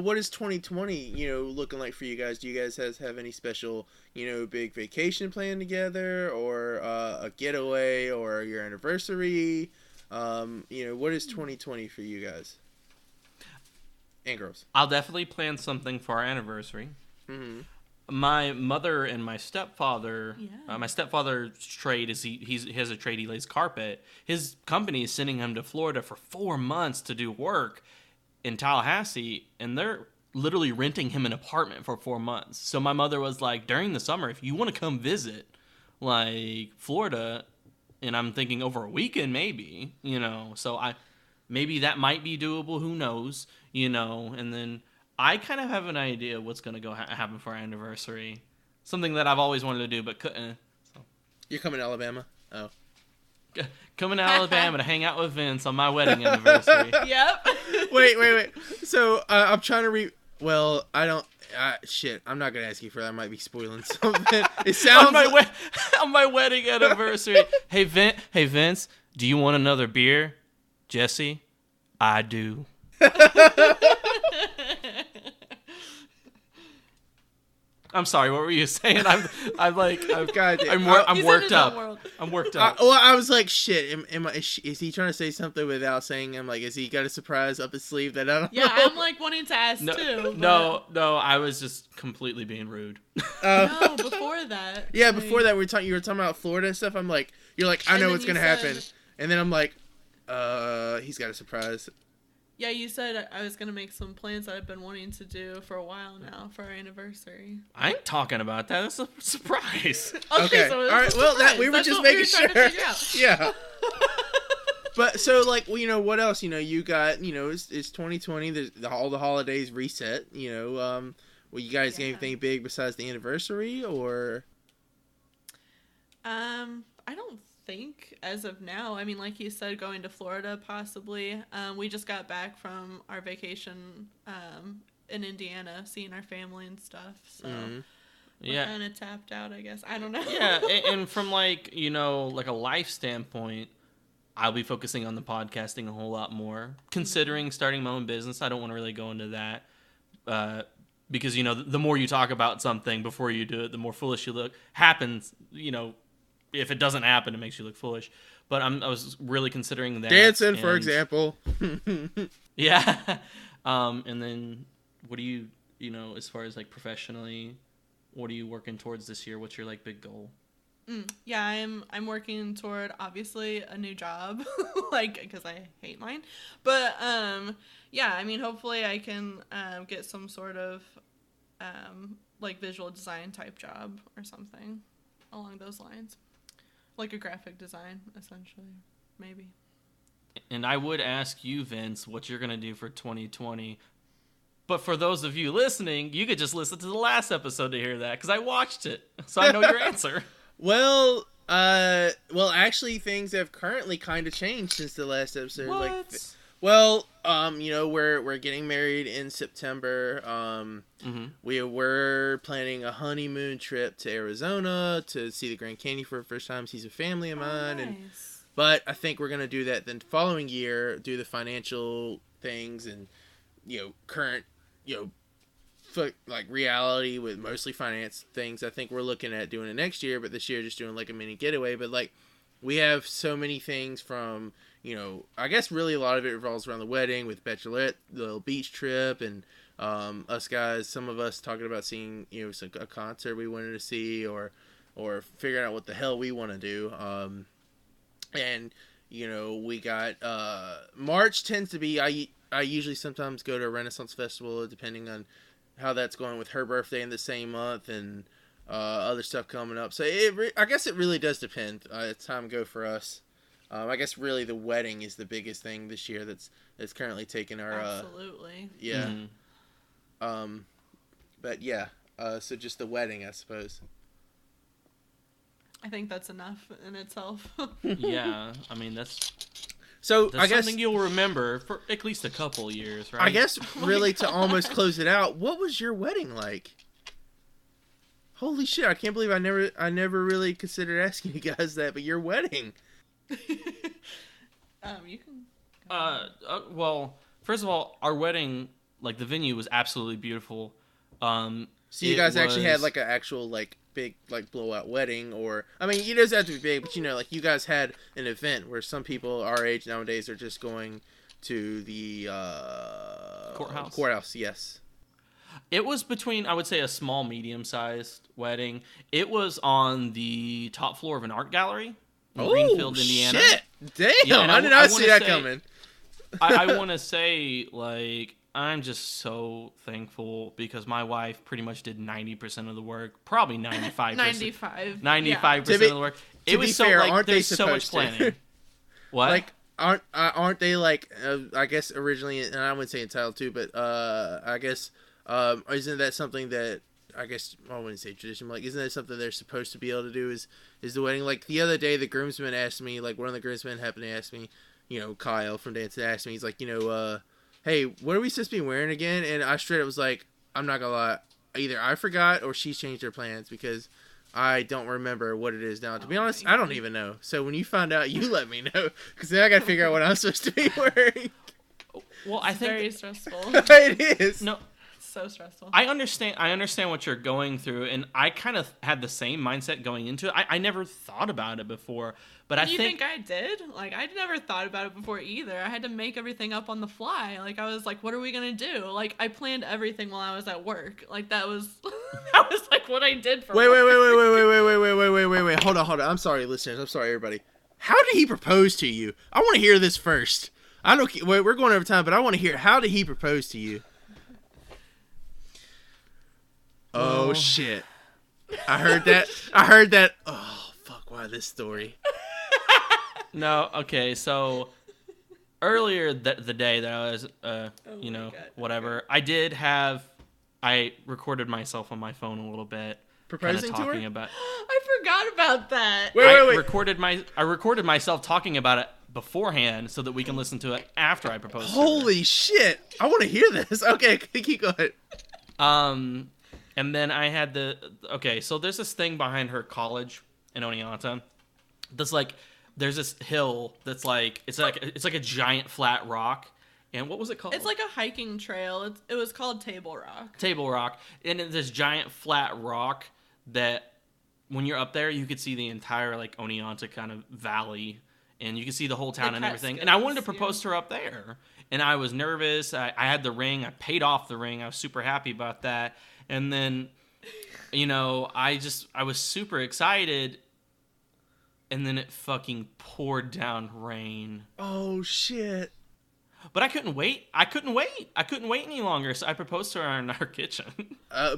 what is 2020, you know, looking like for you guys? Do you guys have any special, you know, big vacation plan together, or a getaway, or your anniversary? You know, what is 2020 for you guys and girls? I'll definitely plan something for our anniversary. Mm-hmm. My mother and my stepfather, my stepfather's trade is he has a trade, he lays carpet. His company is sending him to Florida for 4 months to do work in Tallahassee, and they're literally renting him an apartment for 4 months. So my mother was like, during the summer, if you want to come visit like Florida. And I'm thinking over a weekend, maybe, you know, so maybe that might be doable. Who knows, you know, and then I kind of have an idea what's going to go happen for our anniversary. Something that I've always wanted to do, but couldn't. So. You're coming to Alabama. Oh, coming to Alabama to hang out with Vince on my wedding anniversary. Yep. Wait. So I'm trying to well, I don't. Shit, I'm not gonna ask you for that. I might be spoiling something. It sounds on my wedding anniversary. Hey Vince, do you want another beer? Jesse, I do. I'm sorry. What were you saying? I'm worked up. I'm worked up. Well, I was like, shit. Is he trying to say something without saying? I'm like, is he got a surprise up his sleeve that I don't know? Yeah, I'm like wanting to ask too. But... No. I was just completely being rude. No, before that. Yeah, like... before that, you were talking about Florida and stuff. I'm like, you're like, I know what's gonna happen, and then I'm like, he's got a surprise. Yeah, you said I was going to make some plans that I've been wanting to do for a while now for our anniversary. I ain't talking about that. That's a surprise. Okay. So all right. Well, that's just making sure. Yeah. But so, like, you know, what else? You know, you got, you know, it's 2020. All the holidays reset. You know, well, you guys get anything big besides the anniversary, or? I don't think as of now. I mean, like you said, going to Florida possibly. We just got back from our vacation in Indiana, seeing our family and stuff, so we're kind of tapped out, I guess. I don't know. Yeah. And from, like, you know, like a life standpoint, I'll be focusing on the podcasting a whole lot more, considering starting my own business. I don't want to really go into that because, you know, the more you talk about something before you do it, the more foolish you look happens, you know, if it doesn't happen, it makes you look foolish. But I was really considering that. Dancing, for example. Yeah. And then what do you, as far as like professionally, what are you working towards this year? What's your like big goal? Yeah, I'm working toward obviously a new job, because I hate mine. But hopefully I can get some sort of visual design type job or something along those lines, like a graphic design essentially, maybe. And I would ask you, Vince, what you're gonna do for 2020. But for those of you listening, you could just listen to the last episode to hear that, because I watched it, so I know your answer. Well, actually, things have currently kind of changed since the last episode. What? We're getting married in September. We were planning a honeymoon trip to Arizona to see the Grand Canyon for the first time. Sees a family of mine, nice. But I think we're gonna do that then following year, do the financial things and current reality with mostly finance things. I think we're looking at doing it next year, but this year just doing like a mini getaway. But we have so many things from, I guess really a lot of it revolves around the wedding with Bachelorette, the little beach trip, and us guys, some of us talking about seeing, a concert we wanted to see or figuring out what the hell we want to do. We got, March tends to be, I usually sometimes go to a Renaissance festival depending on how that's going with her birthday in the same month and other stuff coming up. So I guess it really does depend. It's time to go for us. I guess really the wedding is the biggest thing this year that's currently taking our... Absolutely. Yeah. Mm-hmm. But yeah, so just the wedding, I suppose. I think that's enough in itself. Yeah, I mean, that's... So that's something you'll remember for at least a couple years, right? I guess really to almost close it out, what was your wedding like? Holy shit, I can't believe I never really considered asking you guys that, but your wedding. You can first of all, our wedding, the venue was absolutely beautiful. So you guys actually had an actual big blowout wedding, or it doesn't have to be big, but you guys had an event where some people our age nowadays are just going to the courthouse. Yes, it was between, I would say, a small medium-sized wedding. It was on the top floor of an art gallery in Greenfield, Indiana. Shit. Damn. Yeah, I did not see that coming. I want to say I'm just so thankful because my wife pretty much did 90% of the work, probably 95%. 95% of the work. It was so fair, aren't there's they so much planning. To? What? Aren't they I guess originally, and I wouldn't say entitled to, but I guess isn't that something that I guess I wouldn't say tradition, but isn't that something they're supposed to be able to do is the wedding? The other day the groomsmen asked me, one of the groomsmen happened to ask me, Kyle from Dance asked me, he's like, hey, what are we supposed to be wearing again? And I straight up was like, I'm not gonna lie, either I forgot or she's changed her plans because I don't remember what it is now. To be honest, I don't even know. So when you find out, you let me know because then I gotta figure out what I'm supposed to be wearing. Well, I think very stressful. It is. No, so stressful. I understand what you're going through, and I kind of had the same mindset going into it. I never thought about it before. But I think I did. I never thought about it before either. I had to make everything up on the fly. I was like, what are we going to do? I planned everything while I was at work. That was that was what I did for work. Wait. Hold on. I'm sorry, listeners. I'm sorry, everybody. How did he propose to you? I want to hear this first. I don't we're going over time, but I want to hear, how did he propose to you? Oh, shit. I heard that. Oh, fuck. Why this story? No, okay, so earlier the day that I was, whatever, I did have, I recorded myself on my phone a little bit. Proposing to her? I forgot about that. Wait. I recorded myself talking about it beforehand so that we can listen to it after I proposed. Holy shit. I want to hear this. Okay, keep going. And then I had so there's this thing behind her college in Oneonta that's there's this hill that's it's like a giant flat rock, and what was it called? It's like a hiking trail. It was called Table Rock. And it's this giant flat rock that when you're up there, you could see the entire like Oneonta kind of valley, and you could see the whole town and everything. And I wanted to propose to her up there, and I was nervous. I had the ring. I paid off the ring. I was super happy about that. And then, you know, I was super excited. And then it fucking poured down rain. Oh, shit. But I couldn't wait. I couldn't wait any longer. So I proposed to her in our kitchen.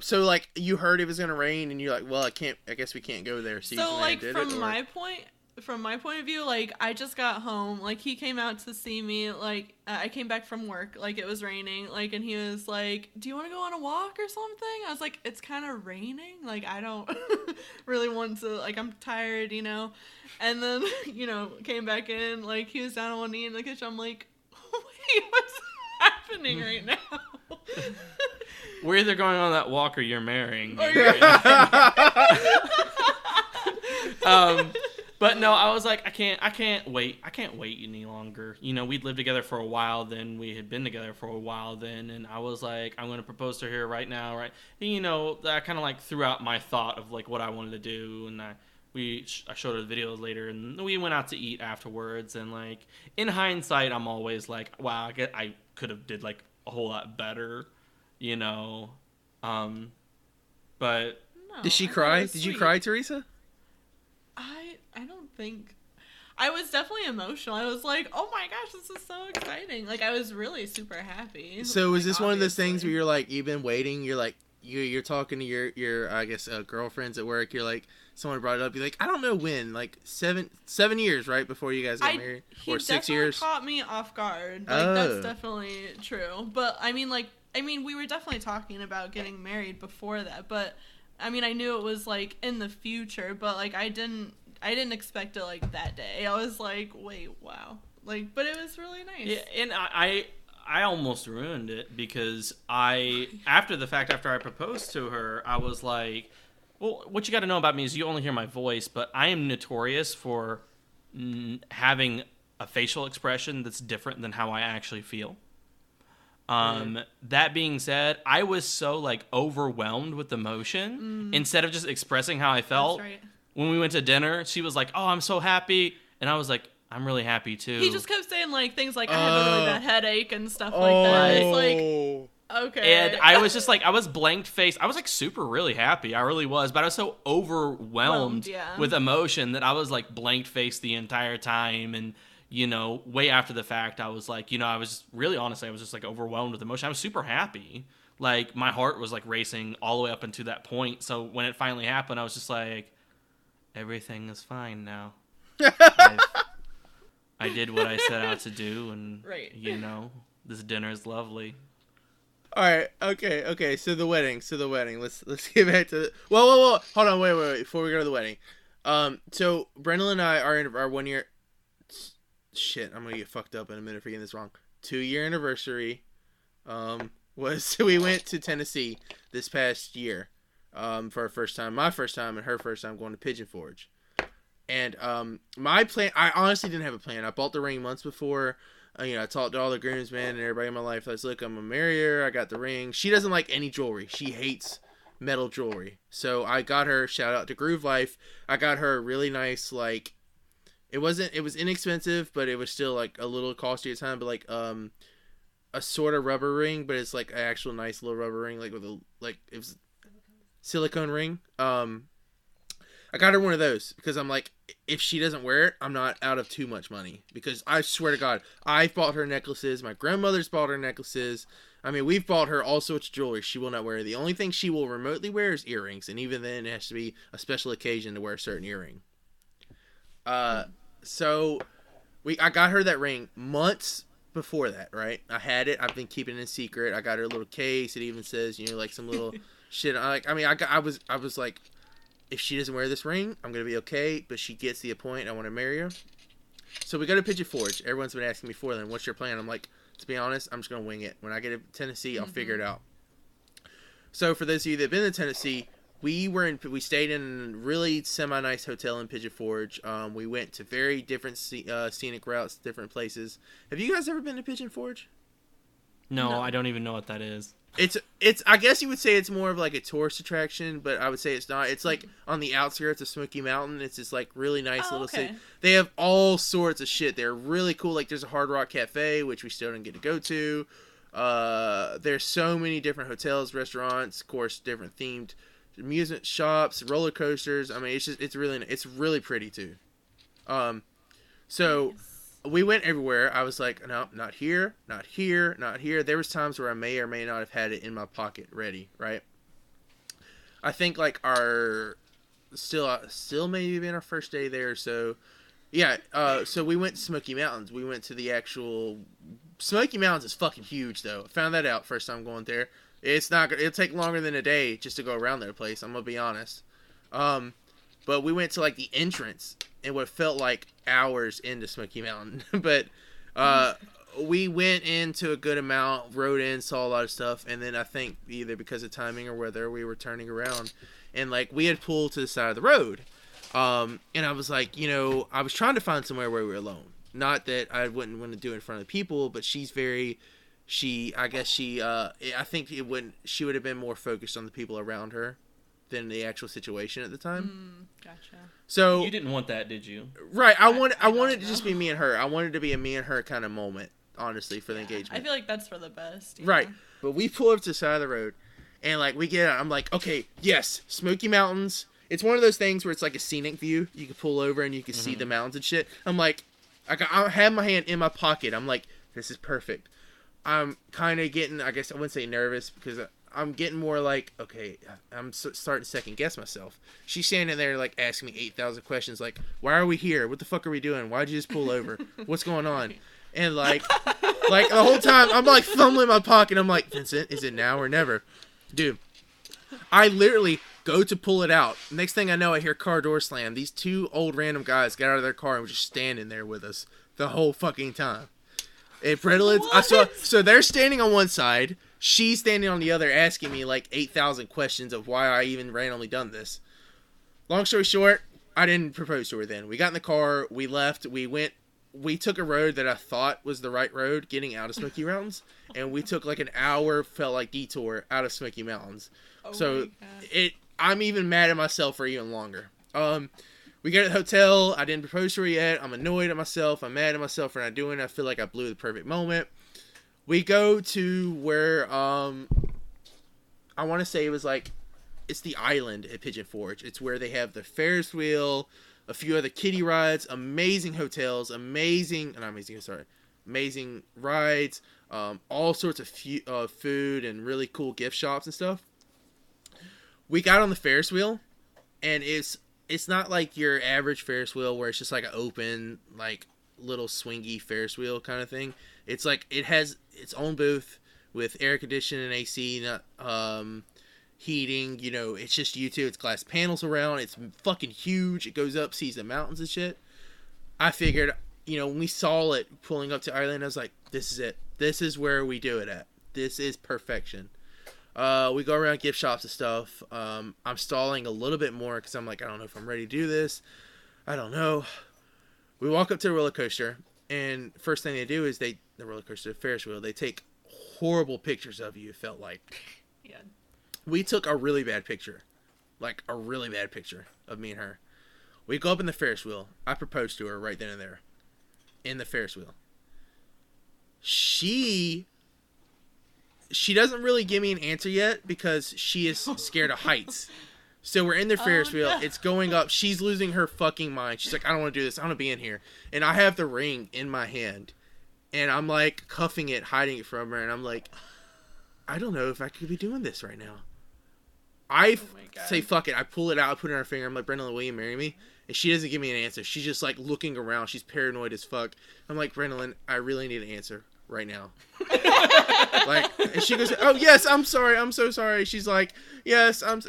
So, like, you heard it was going to rain and you're like, well, I guess we can't go there. So, like, from my point of view, like, I just got home. Like, he came out to see me. Like, I came back from work. Like, it was raining. Like, and he was like, do you want to go on a walk or something? I was like, it's kind of raining. Like, I don't really want to. Like, I'm tired, you know. And then, you know, came back in. Like, he was down on one knee in the kitchen. I'm like, wait, what's happening right now? We're either going on that walk or you're marrying. Or you're but no, I was like, I can't wait any longer. You know, we'd lived together for a while then. We had been together for a while then. And I was like, I'm going to propose to her right now, right? And, you know, I kind of like threw out my thought of like what I wanted to do. And I showed her the videos later, and we went out to eat afterwards. And like, in hindsight, I'm always like, wow, I could have did like a whole lot better, you know? But no, did she cry? Did you cry, Teresa? I don't think. I was definitely emotional. I was like, oh my gosh, this is so exciting. Like, I was really super happy. So was this one of those things where you're like, you've been waiting, you're like, you're talking to your I guess, girlfriends at work, you're like, someone brought it up, you're like, I don't know when, like seven years, right, before you guys got married? Or 6 years? He definitely caught me off guard. Like, that's definitely true. But, I mean, we were definitely talking about getting married before that, but, I mean, I knew it was, like, in the future, but, like, I didn't expect it, like, that day. I was like, wait, wow. Like, but it was really nice. Yeah, and I almost ruined it because after I proposed to her, I was like, well, what you got to know about me is you only hear my voice, but I am notorious for having a facial expression that's different than how I actually feel. That being said, I was so like overwhelmed with emotion instead of just expressing how I felt. That's right. When we went to dinner, she was like, oh, I'm so happy. And I was like, I'm really happy too. He just kept saying like things like, I have a really bad headache and stuff like that. It's like, okay. And I was just like, I was blank faced. I was like super really happy. I really was. But I was so overwhelmed with emotion that I was like blank faced the entire time. And, you know, way after the fact, I was like, you know, I was really, honestly, I was just like overwhelmed with emotion. I was super happy. Like my heart was like racing all the way up into that point. So when it finally happened, I was just like, everything is fine now. I did what I set out to do, and, you know, this dinner is lovely. All right, okay, so the wedding. Let's get back to the... Whoa, hold on, wait, before we go to the wedding. So, Brendalyn and I are in our 1 year... Shit, I'm gonna get fucked up in a minute for getting this wrong. 2 year anniversary we went to Tennessee this past year. For our first time, my first time, and her first time going to Pigeon Forge. And my plan, I honestly didn't have a plan. I bought the ring months before. You know, I talked to all the groomsmen and everybody in my life. I was like, look, I'm gonna marry her. I got the ring. She doesn't like any jewelry. She hates metal jewelry. So I got her, shout out to Groove Life, I got her a really nice, like, it was inexpensive, but it was still like a little costly at the time, but like, a sort of rubber ring, but it's like an actual nice little rubber ring, like with a, like, it was silicone ring. I got her one of those because I'm like, if she doesn't wear it, I'm not out of too much money, because I swear to God, I bought her necklaces, my grandmother's bought her necklaces. I mean, we've bought her all sorts of jewelry she will not wear. The only thing she will remotely wear is earrings, and even then it has to be a special occasion to wear a certain earring. So I got her that ring months before that, right? I had it. I've been keeping it in secret. I got her a little case. It even says, you know, like some little... shit. I was like, if she doesn't wear this ring, I'm gonna be okay. But she gets the point. I want to marry her. So we go to Pigeon Forge. Everyone's been asking me for them. What's your plan? I'm like, to be honest, I'm just gonna wing it. When I get to Tennessee, I'll figure it out. So for those of you that've been to Tennessee, we stayed in a really semi nice hotel in Pigeon Forge. We went to very different scenic routes, different places. Have you guys ever been to Pigeon Forge? No, I don't even know what that is. It's. I guess you would say it's more of like a tourist attraction, but I would say it's not. It's like on the outskirts of Smoky Mountain. It's this like really nice city. They have all sorts of shit. They're really cool. Like there's a Hard Rock Cafe, which we still don't get to go to. There's so many different hotels, restaurants, of course, different themed amusement shops, roller coasters. I mean, it's just it's really pretty too. So. Yes. We went everywhere. I was like, no, not here, not here, not here. There was times where I may or may not have had it in my pocket ready, right? I think like still maybe even our first day there. So, yeah. So we went to Smoky Mountains. We went to the actual Smoky Mountains is fucking huge though. I found that out first time going there. It'll take longer than a day just to go around that place. I'm gonna be honest. But we went to like the entrance. And what felt like hours into Smoky Mountain. But we went into a good amount, rode in, saw a lot of stuff. And then I think either because of timing or weather, we were turning around. And, like, we had pulled to the side of the road. And I was like, you know, I was trying to find somewhere where we were alone. Not that I wouldn't want to do it in front of people, but she would have been more focused on the people around her than the actual situation at the time. Gotcha. So you didn't want that, did you? Right. I wanted to just be me and her. I wanted to be a me and her kind of moment, honestly, for the engagement. I feel like that's for the best. Right. Know? But we pull up to the side of the road and like we get out. I'm like, okay, yes, Smoky Mountains. It's one of those things where it's like a scenic view. You can pull over and you can see the mountains and shit. I'm like, I have my hand in my pocket. I'm like, this is perfect. I'm kind of getting, I guess I wouldn't say nervous because I'm getting more like, okay, I'm starting to second guess myself. She's standing there like asking me 8,000 questions like, why are we here? What the fuck are we doing? Why'd you just pull over? What's going on? And like the whole time I'm like fumbling my pocket. I'm like, Vincent, is it now or never? Dude, I literally go to pull it out. Next thing I know, I hear car door slam. These two old random guys got out of their car and were just standing there with us the whole fucking time. And Brendalyn, so they're standing on one side. She's standing on the other asking me like 8,000 questions of why I even randomly done this. Long story short, I didn't propose to her then. We got in the car, we left, we took a road that I thought was the right road getting out of Smoky Mountains, and we took like an hour, felt like detour out of Smoky Mountains. Oh so I'm even mad at myself for even longer. We got at the hotel, I didn't propose to her yet, I'm annoyed at myself, I'm mad at myself for not doing it, I feel like I blew the perfect moment. We go to where, I want to say it was like, it's the island at Pigeon Forge. It's where they have the Ferris wheel, a few other kiddie rides, amazing hotels, amazing rides, all sorts of food and really cool gift shops and stuff. We got on the Ferris wheel, and it's not like your average Ferris wheel where it's just like an open, like, little swingy Ferris wheel kind of thing. It's like it has its own booth with air conditioning and AC, not heating, you know. It's just you two. It's glass panels around. It's fucking huge. It goes up, sees the mountains and shit. I figured, you know, when we saw it pulling up to Ireland, I was like, this is it. This is where we do it at. This is perfection. We go around gift shops and stuff. I'm stalling a little bit more because I'm like, I don't know if I'm ready to do this. I don't know. We walk up to the roller coaster, and first thing they do is Ferris wheel, they take horrible pictures of you, it felt like. Yeah. We took a really bad picture. Like, a really bad picture of me and her. We go up in the Ferris wheel. I proposed to her right then and there. In the Ferris wheel. She doesn't really give me an answer yet because she is scared of heights. So we're in the Ferris wheel. No. It's going up. She's losing her fucking mind. She's like, I don't want to do this. I don't want to be in here. And I have the ring in my hand. And I'm like cuffing it, hiding it from her. And I'm like, I don't know if I could be doing this right now. I say, fuck it. I pull it out. I put it on her finger. I'm like, Brendalyn, will you marry me? And she doesn't give me an answer. She's just like looking around. She's paranoid as fuck. I'm like, Brendalyn, I really need an answer right now. Like, and she goes, oh, yes, I'm sorry. I'm so sorry. She's like, yes, long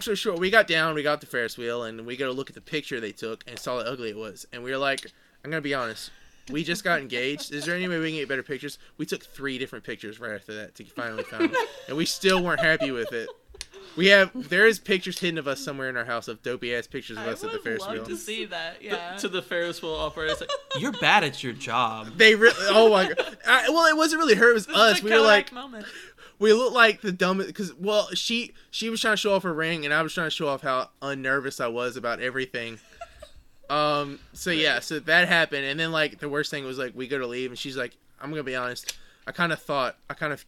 story short, we got down, we got the Ferris wheel, and we got to look at the picture they took and saw how ugly it was. And we were like, I'm going to be honest, we just got engaged. Is there any way we can get better pictures? We took 3 different pictures right after that to finally find it. And we still weren't happy with it. There is pictures hidden of us somewhere in our house of dopey ass pictures of us at the Ferris wheel. I would love to see that. Yeah. To the Ferris wheel operator. Like, you're bad at your job. Oh my god. Well, it wasn't really her. It was us. We were like. Moment. We looked like the dumbest because, well, she was trying to show off her ring, and I was trying to show off how unnervous I was about everything. So that happened, and then like the worst thing was like we go to leave, and she's like, "I'm gonna be honest, I kind of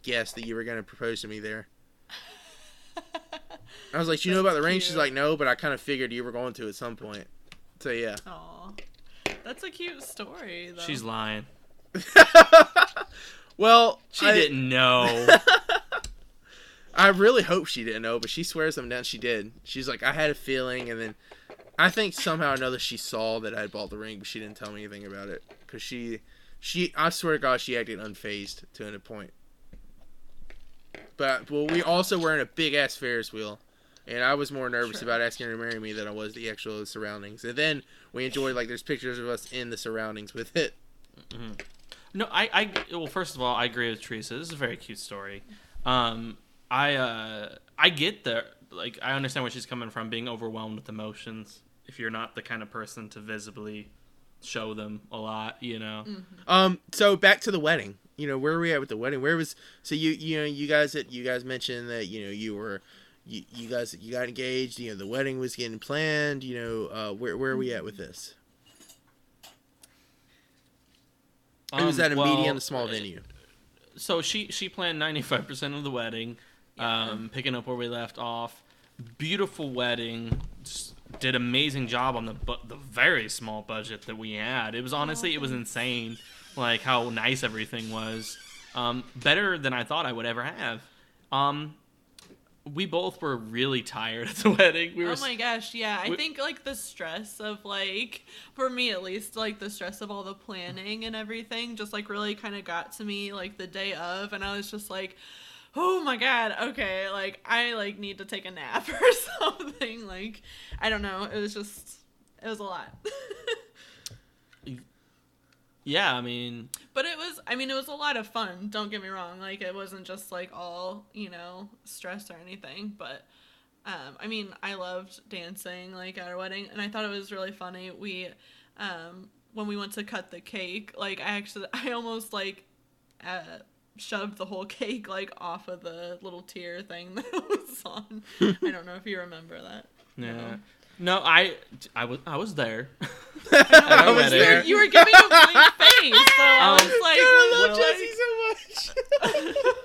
guessed that you were gonna propose to me there." I was like, "You know about the ring?" She's like, "No, but I kind of figured you were going to at some point." So yeah. Aw, that's a cute story, though. She's lying. Well, she didn't know. I really hope she didn't know, but she swears them down she did. She's like, I had a feeling, and then I think somehow or another she saw that I had bought the ring, but she didn't tell me anything about it. Because she, I swear to God, she acted unfazed to a point. But, well, we also were in a big-ass Ferris wheel, and I was more nervous about asking her to marry me than I was the actual surroundings. And then we enjoyed, like, there's pictures of us in the surroundings with it. Mm-hmm. No, well, first of all, I agree with Teresa. This is a very cute story. I get the, like, I understand where she's coming from, being overwhelmed with emotions. If you're not the kind of person to visibly show them a lot, you know. Mm-hmm. So back to the wedding. You know, where were we at with the wedding? Where was, so you guys mentioned that, you know, you got engaged. You know, the wedding was getting planned. You know, where are we at with this? It was at a medium to small venue. So she planned 95% of the wedding, picking up where we left off. Beautiful wedding. Just did amazing job on the very small budget that we had. It was honestly, it was insane, like how nice everything was. Better than I thought I would ever have. We both were really tired at the wedding. Oh my gosh, yeah. I think, like, the stress of, like, for me at least, like, the stress of all the planning and everything just, like, really kind of got to me, like, the day of. And I was just like, oh my God, okay, like, I, like, need to take a nap or something. Like, I don't know. It was just, it was a lot. Yeah, I mean. But it was a lot of fun. Don't get me wrong. Like, it wasn't just, like, all, you know, stress or anything. But, I mean, I loved dancing, like, at our wedding. And I thought it was really funny. We, when we went to cut the cake, like, I almost, like, shoved the whole cake, like, off of the little tier thing that it was on. I don't know if you remember that. Yeah. No. No, I was there. I was there. You were giving a blank face, so I was like, God, I love Jesse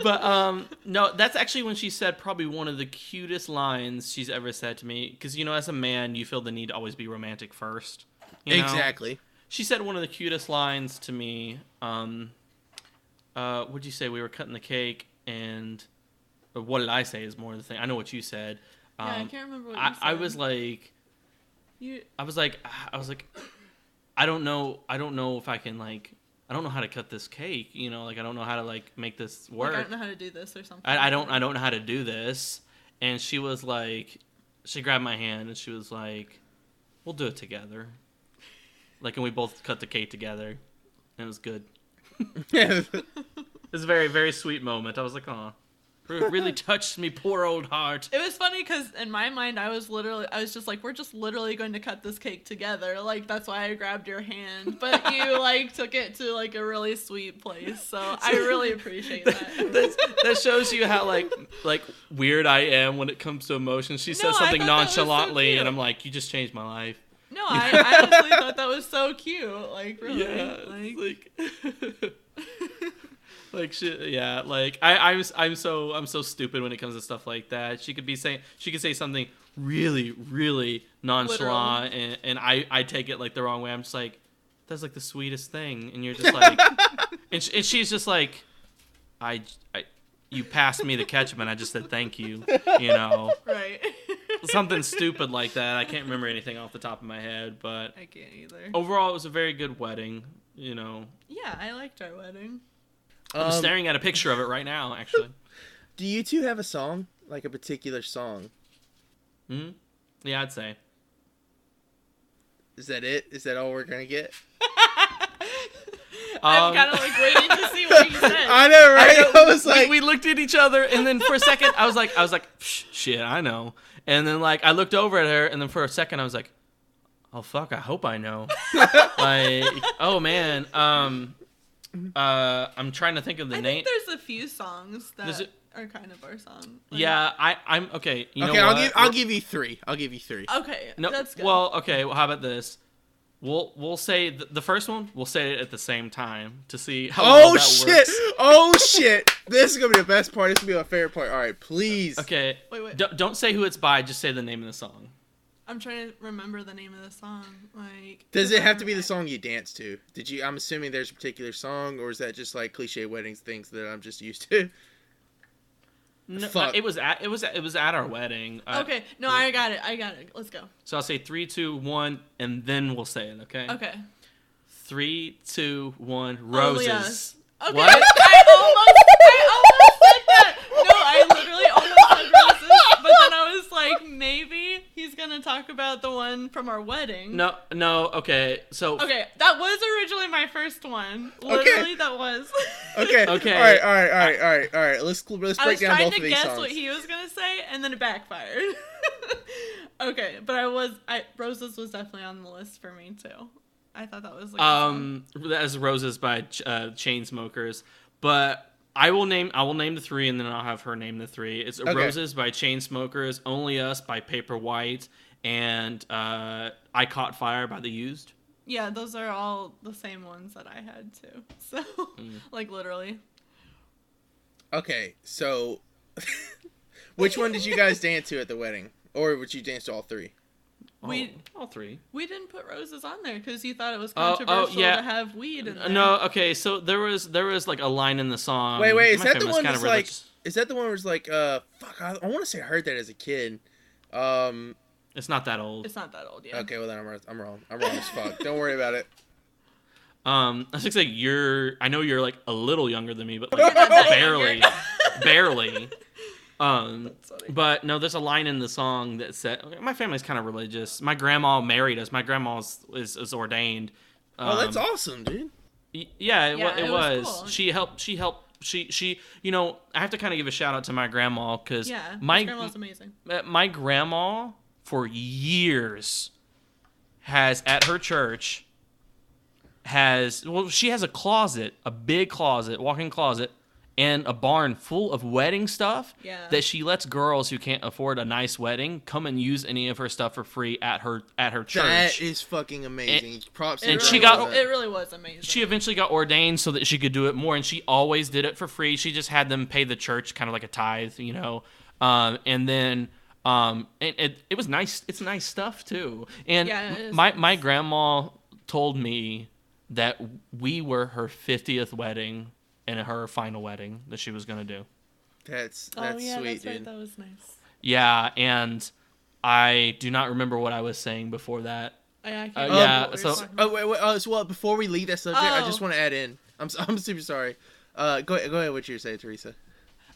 so much. But no, that's actually when she said probably one of the cutest lines she's ever said to me. Because, you know, as a man, you feel the need to always be romantic first. You know? Exactly. She said one of the cutest lines to me. What'd you say? We were cutting the cake, and what did I say is more of the thing. I know what you said. Yeah, I can't remember what you said. I was like, I don't know if I can, like, I don't know how to cut this cake, you know, like, I don't know how to, like, make this work. Like, I don't know how to do this or something. I don't know how to do this. And she was like, she grabbed my hand and she was like, we'll do it together. Like, and we both cut the cake together. And it was good. It was a very, very sweet moment. I was like, aw. It really touched me, poor old heart. It was funny because in my mind, I was just like, we're just literally going to cut this cake together. Like, that's why I grabbed your hand. But you, like, took it to, like, a really sweet place. So I really appreciate that. That shows you how, like weird I am when it comes to emotions. She says something nonchalantly, so, and I'm like, you just changed my life. No, I honestly thought that was so cute. Like, really. Yeah, like... Like, she, yeah, like, I'm so stupid when it comes to stuff like that. She could say something really, really nonchalant, and I take it, like, the wrong way. I'm just like, that's, like, the sweetest thing. And you're just like, and she's just like, you passed me the ketchup, and I just said thank you, you know. Right. Something stupid like that. I can't remember anything off the top of my head, but. I can't either. Overall, it was a very good wedding, you know. Yeah, I liked our wedding. I'm staring at a picture of it right now, actually. Do you two have a song? Like a particular song? Mm-hmm. Yeah, I'd say. Is that it? Is that all we're going to get? I'm kind of like waiting to see what he said. I know, right? I was like, we looked at each other, and then for a second, I was like, shit, I know. And then like I looked over at her, and then for a second, I was like, oh fuck, I hope I know. Like, oh man, I'm trying to think of the name. I think there's a few songs that are kind of our song. Like, yeah, I'm okay. You know what? I'll give you three. I'll give you three. Okay, no, that's good. Well, okay. Well, how about this? We'll say the first one. We'll say it at the same time to see how well that shit works. Oh shit! This is gonna be the best part. This is gonna be my favorite part. All right, please. Okay. Wait. Don't say who it's by. Just say the name of the song. I'm trying to remember the name of the song. Like, does it have to be the song you dance to? Did you? I'm assuming there's a particular song, or is that just like cliche weddings things that I'm just used to? No, it was at our wedding. Okay, no, I got it. Let's go. So I'll say 3, 2, 1, and then we'll say it. Okay. Okay. 3, 2, 1. Roses. Oh, yeah. Okay. What? I almost said that. No, I literally almost said roses. But then I was like, maybe he's gonna talk about the one from our wedding. No. Okay. So. Okay, that was originally my first one. Literally, okay. That was. Okay. All right. Let's break down both of these songs. I was trying to guess what he was gonna say, and then it backfired. Okay, but Roses was definitely on the list for me too. I thought that was like that is Roses by Chainsmokers, but I will name the three, and then I'll have her name the three. It's okay. Roses by Chainsmokers, Only Us by Paperwhite, and I Caught Fire by The Used. Yeah, those are all the same ones that I had too. So, like literally. Okay, so which one did you guys dance to at the wedding, or would you dance to all three? All three. We didn't put Roses on there because you thought it was controversial to have weed in there. No, okay. So there was like a line in the song. Wait. Is that the one where it's like, fuck, I want to say I heard that as a kid. It's not that old. It's not that old, yeah. Okay, well then I'm wrong. I'm wrong as fuck. Don't worry about it. I was just like I know you're like a little younger than me, but like barely. But no, there's a line in the song that said, my family's kind of religious. My grandma married us. My grandma is ordained. Oh, that's awesome, dude. Yeah, it was. Cool. She helped, you know, I have to kind of give a shout out to my grandma because my grandma's amazing. My grandma for years has at her church she has a big walk-in closet, and a barn full of wedding stuff that she lets girls who can't afford a nice wedding come and use any of her stuff for free at her church. That is fucking amazing. It really was amazing. She eventually got ordained so that she could do it more, and she always did it for free. She just had them pay the church kind of like a tithe, you know. It was nice. It's nice stuff too. And my grandma told me that we were her 50th wedding. And her final wedding that she was gonna do. That's sweet, dude. Right. That was nice. Yeah, and I do not remember what I was saying before that. Well, before we leave that subject, I just want to add in. I'm super sorry. Go ahead. What you were saying, Teresa?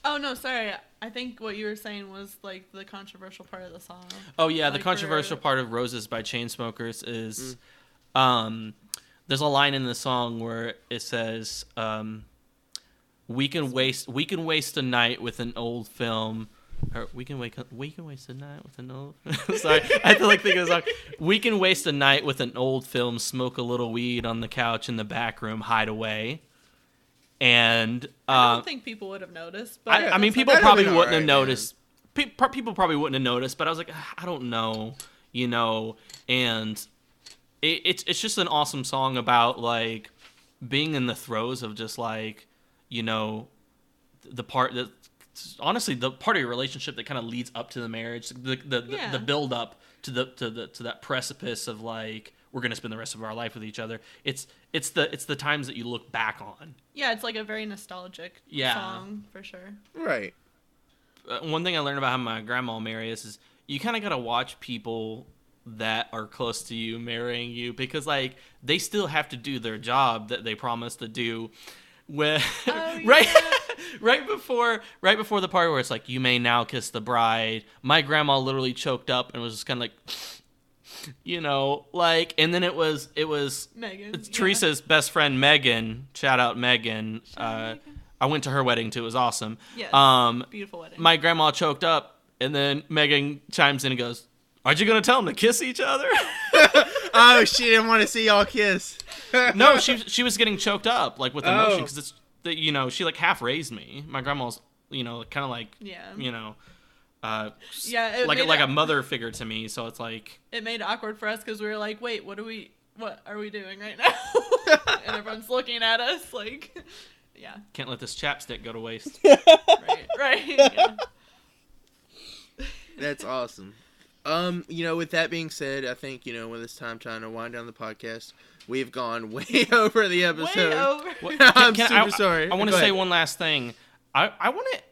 Oh no, sorry. I think what you were saying was like the controversial part of the song. Oh yeah, like the controversial part of "Roses" by Chainsmokers is, there's a line in the song where it says, We can waste a night with an old film. Or we can waste a night with an old. Sorry, I had to think of the song. We can waste a night with an old film. Smoke a little weed on the couch in the back room. Hide away. And I don't think people would have noticed. But people probably wouldn't have noticed. People probably wouldn't have noticed. But I was like, I don't know, you know. And it's just an awesome song about like being in the throes of just like. You know, the part of your relationship that kind of leads up to the marriage, the build up to that precipice of like we're gonna spend the rest of our life with each other. It's the times that you look back on. Yeah, it's like a very nostalgic song for sure. Right. One thing I learned about how my grandma married us is you kind of gotta watch people that are close to you marrying you because like they still have to do their job that they promised to do. Right before the part where it's like you may now kiss the bride, my grandma literally choked up and was just kind of like you know, like, and then it was Megan, Teresa's best friend, Megan. Shout out Megan. Megan. I went to her wedding too. It was awesome. Yes, beautiful wedding. My grandma choked up, and then Megan chimes in and goes, "Aren't you going to tell them to kiss each other?" Oh, she didn't want to see y'all kiss. No, she was getting choked up, like, with emotion, because it's, you know, she, like, half raised me. My grandma's, you know, kind of like, you know, like a mother figure to me. So it's like, it made it awkward for us because we were like, wait, what are we doing right now? And everyone's looking at us like, yeah. Can't let this chapstick go to waste. Right. Yeah. That's awesome. You know, with that being said, I think, you know, when it's time to wind down the podcast, we've gone way over the episode. Way over. I'm sorry. I want to say one last thing. I want to,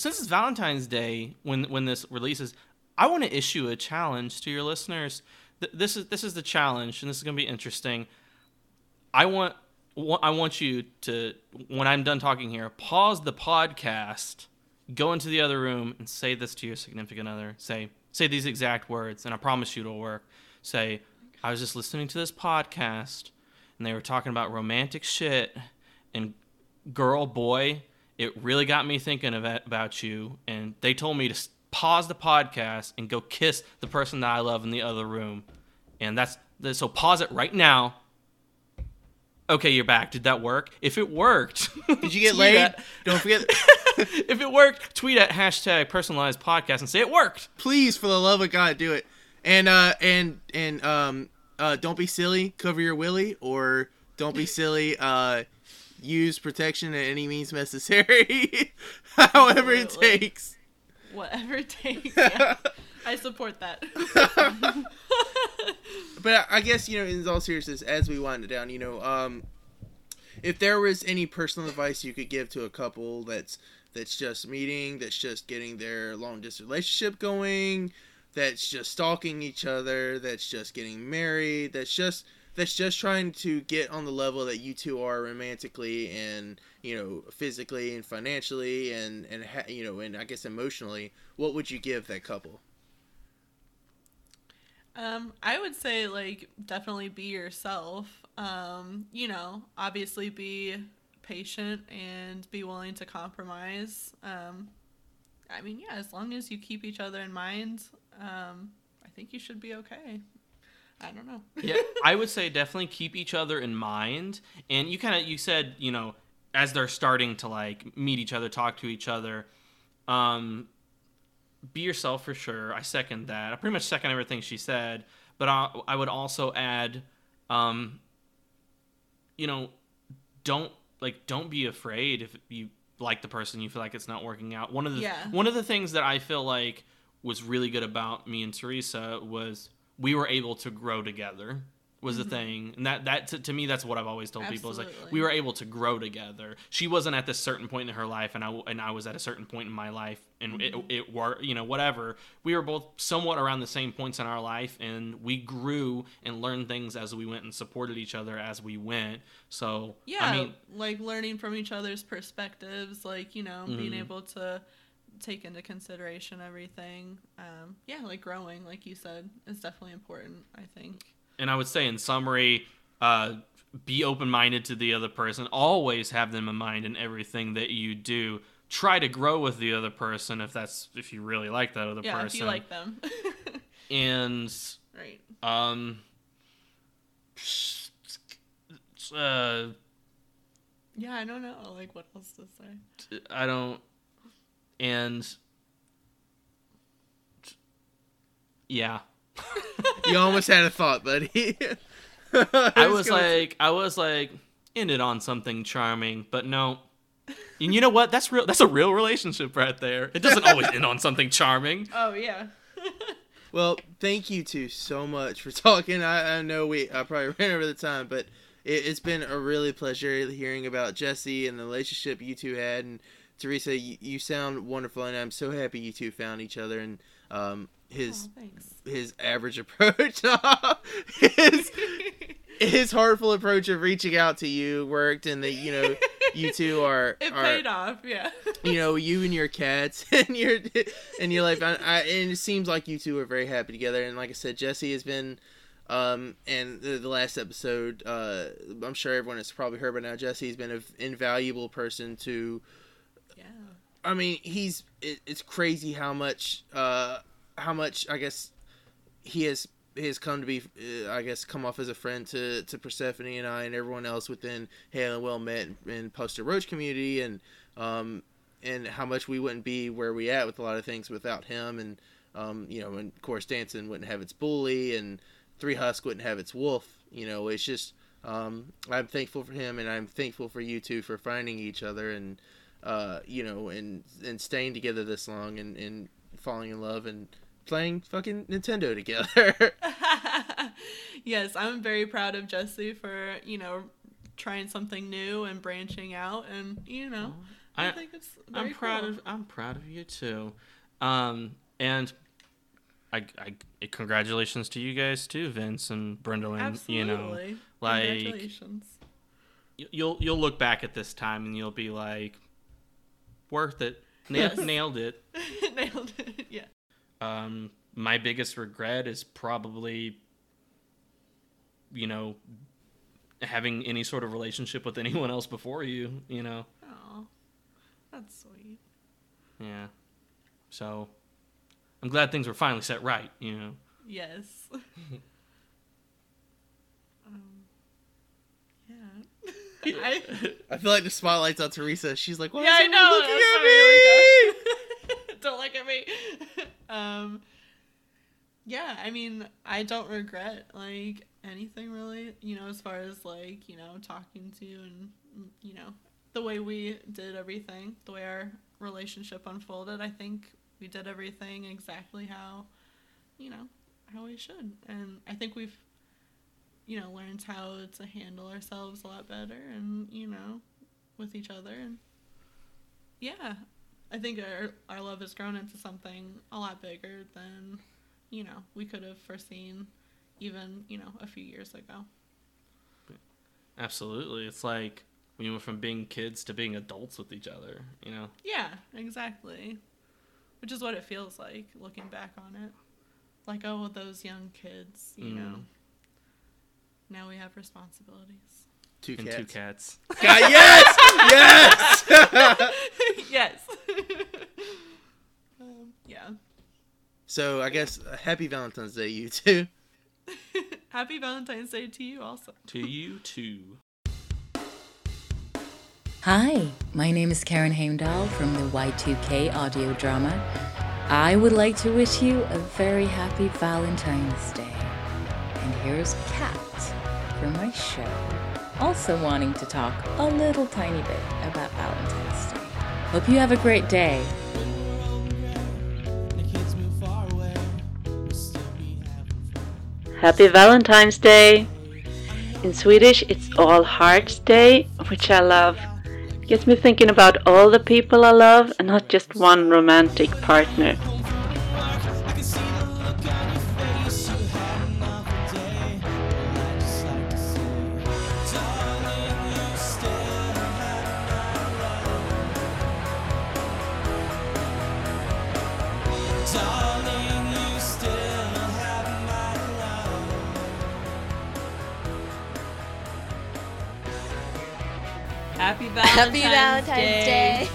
since it's Valentine's Day when this releases, I want to issue a challenge to your listeners. This is the challenge, and this is going to be interesting. I want you to, when I'm done talking here, pause the podcast, go into the other room, and say this to your significant other. Say these exact words, and I promise you it'll work. Say, I was just listening to this podcast, and they were talking about romantic shit, and girl, boy, it really got me thinking about you, and they told me to pause the podcast and go kiss the person that I love in the other room. And so pause it right now. Okay, you're back. Did that work? If it worked. Did you get laid? Don't forget. If it worked, tweet at #personalizedpodcast and say it worked. Please, for the love of God, do it. And don't be silly. Cover your willy, or don't be silly. Use protection at any means necessary. However it takes. Whatever it takes. Yeah. I support that. But I guess, you know, in all seriousness, as we wind it down, you know, if there was any personal advice you could give to a couple that's just meeting, that's just getting their long-distance relationship going, that's just stalking each other, that's just getting married, that's just trying to get on the level that you two are romantically and, you know, physically and financially and I guess emotionally, what would you give that couple? I would say, like, definitely be yourself. You know, obviously be patient and be willing to compromise. I mean, yeah, as long as you keep each other in mind, I think you should be okay. I don't know. Yeah, I would say definitely keep each other in mind. And you said, you know, as they're starting to, like, meet each other, talk to each other, be yourself for sure. I second that. I pretty much second everything she said, but I would also add, you know, don't be afraid if you like the person, you feel like it's not working out. One of the things that I feel like was really good about me and Teresa was we were able to grow together. Was the thing, and that to me, that's what I've always told people is like we were able to grow together. She wasn't at this certain point in her life, and I was at a certain point in my life, and it worked, you know, whatever. We were both somewhat around the same points in our life, and we grew and learned things as we went and supported each other as we went. So yeah, I mean, like learning from each other's perspectives, like, you know, being able to take into consideration everything. Yeah, like growing, like you said, is definitely important, I think. And I would say, in summary, be open-minded to the other person. Always have them in mind in everything that you do. Try to grow with the other person if you really like that other person. Yeah, if you like them. And right. Yeah, I don't know. Like, what else to say? I don't. And yeah. You almost had a thought, buddy. I was like, end it on something charming, but no. And you know what? That's real. That's a real relationship right there. It doesn't always end on something charming. Oh yeah. Well, thank you two so much for talking. I know I probably ran over the time, but it's been a really pleasure hearing about Jesse and the relationship you two had, and Teresa, you sound wonderful, and I'm so happy you two found each other, and his average approach, his heartful approach of reaching out to you worked, and that, you know, you two are paid off. Yeah, you know, you and your cats and your life, and it seems like you two are very happy together. And like I said, Jesse has been And the last episode, I'm sure everyone has probably heard by now, Jesse's been an invaluable person to... Yeah. I mean, it's crazy how much I guess he has come to be, I guess, come off as a friend to Persephone and I and everyone else within Hail and Well Met and Postal Roach community, and how much we wouldn't be where we at with a lot of things without him, and and of course Dancing wouldn't have its bully and Three Husk wouldn't have its wolf. It's just I'm thankful for him, and I'm thankful for you two for finding each other and and staying together this long and falling in love and playing fucking Nintendo together. Yes, I'm very proud of Jesse for, trying something new and branching out, and I think it's very I'm proud of you too. And I congratulations to you guys too, Vince and Brendalyn. Absolutely. Congratulations. You'll look back at this time and you'll be like, worth it. Yes. Nailed it. Nailed it. Yeah. My biggest regret is probably, having any sort of relationship with anyone else before you, Oh, that's sweet. Yeah. So, I'm glad things were finally set right, Yes. Yeah. I feel like the spotlight's on Teresa. She's like, "What? Yeah, I know. Looking at me? Don't look at me." Yeah, I mean, I don't regret anything really. As far as talking to you and the way we did everything, the way our relationship unfolded. I think we did everything exactly how, how we should, and I think we've learns how to handle ourselves a lot better and, with each other. And yeah, I think our love has grown into something a lot bigger than, we could have foreseen even, a few years ago. Absolutely. It's like we went from being kids to being adults with each other, Yeah, exactly. Which is what it feels like looking back on it. Like, oh, those young kids, you know. Now we have responsibilities. Two cats. God, yes! Yes! Yes. Yeah. So, I guess, happy Valentine's Day, you two. Happy Valentine's Day to you also. To you too. Hi, my name is Karen Heimdahl from the Y2K audio drama. I would like to wish you a very happy Valentine's Day. And here's Cat for my show, also wanting to talk a little tiny bit about Valentine's Day. Hope you have a great day. Happy Valentine's Day! In Swedish, it's All Hearts Day, which I love. It gets me thinking about all the people I love and not just one romantic partner. Happy Valentine's Day.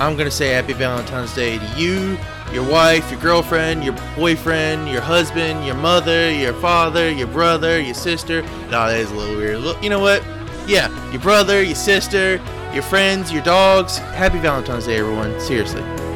I'm going to say happy Valentine's Day to you, your wife, your girlfriend, your boyfriend, your husband, your mother, your father, your brother, your sister. Nah, that is a little weird. Look, you know what? Yeah, your brother, your sister, your friends, your dogs. Happy Valentine's Day, everyone. Seriously.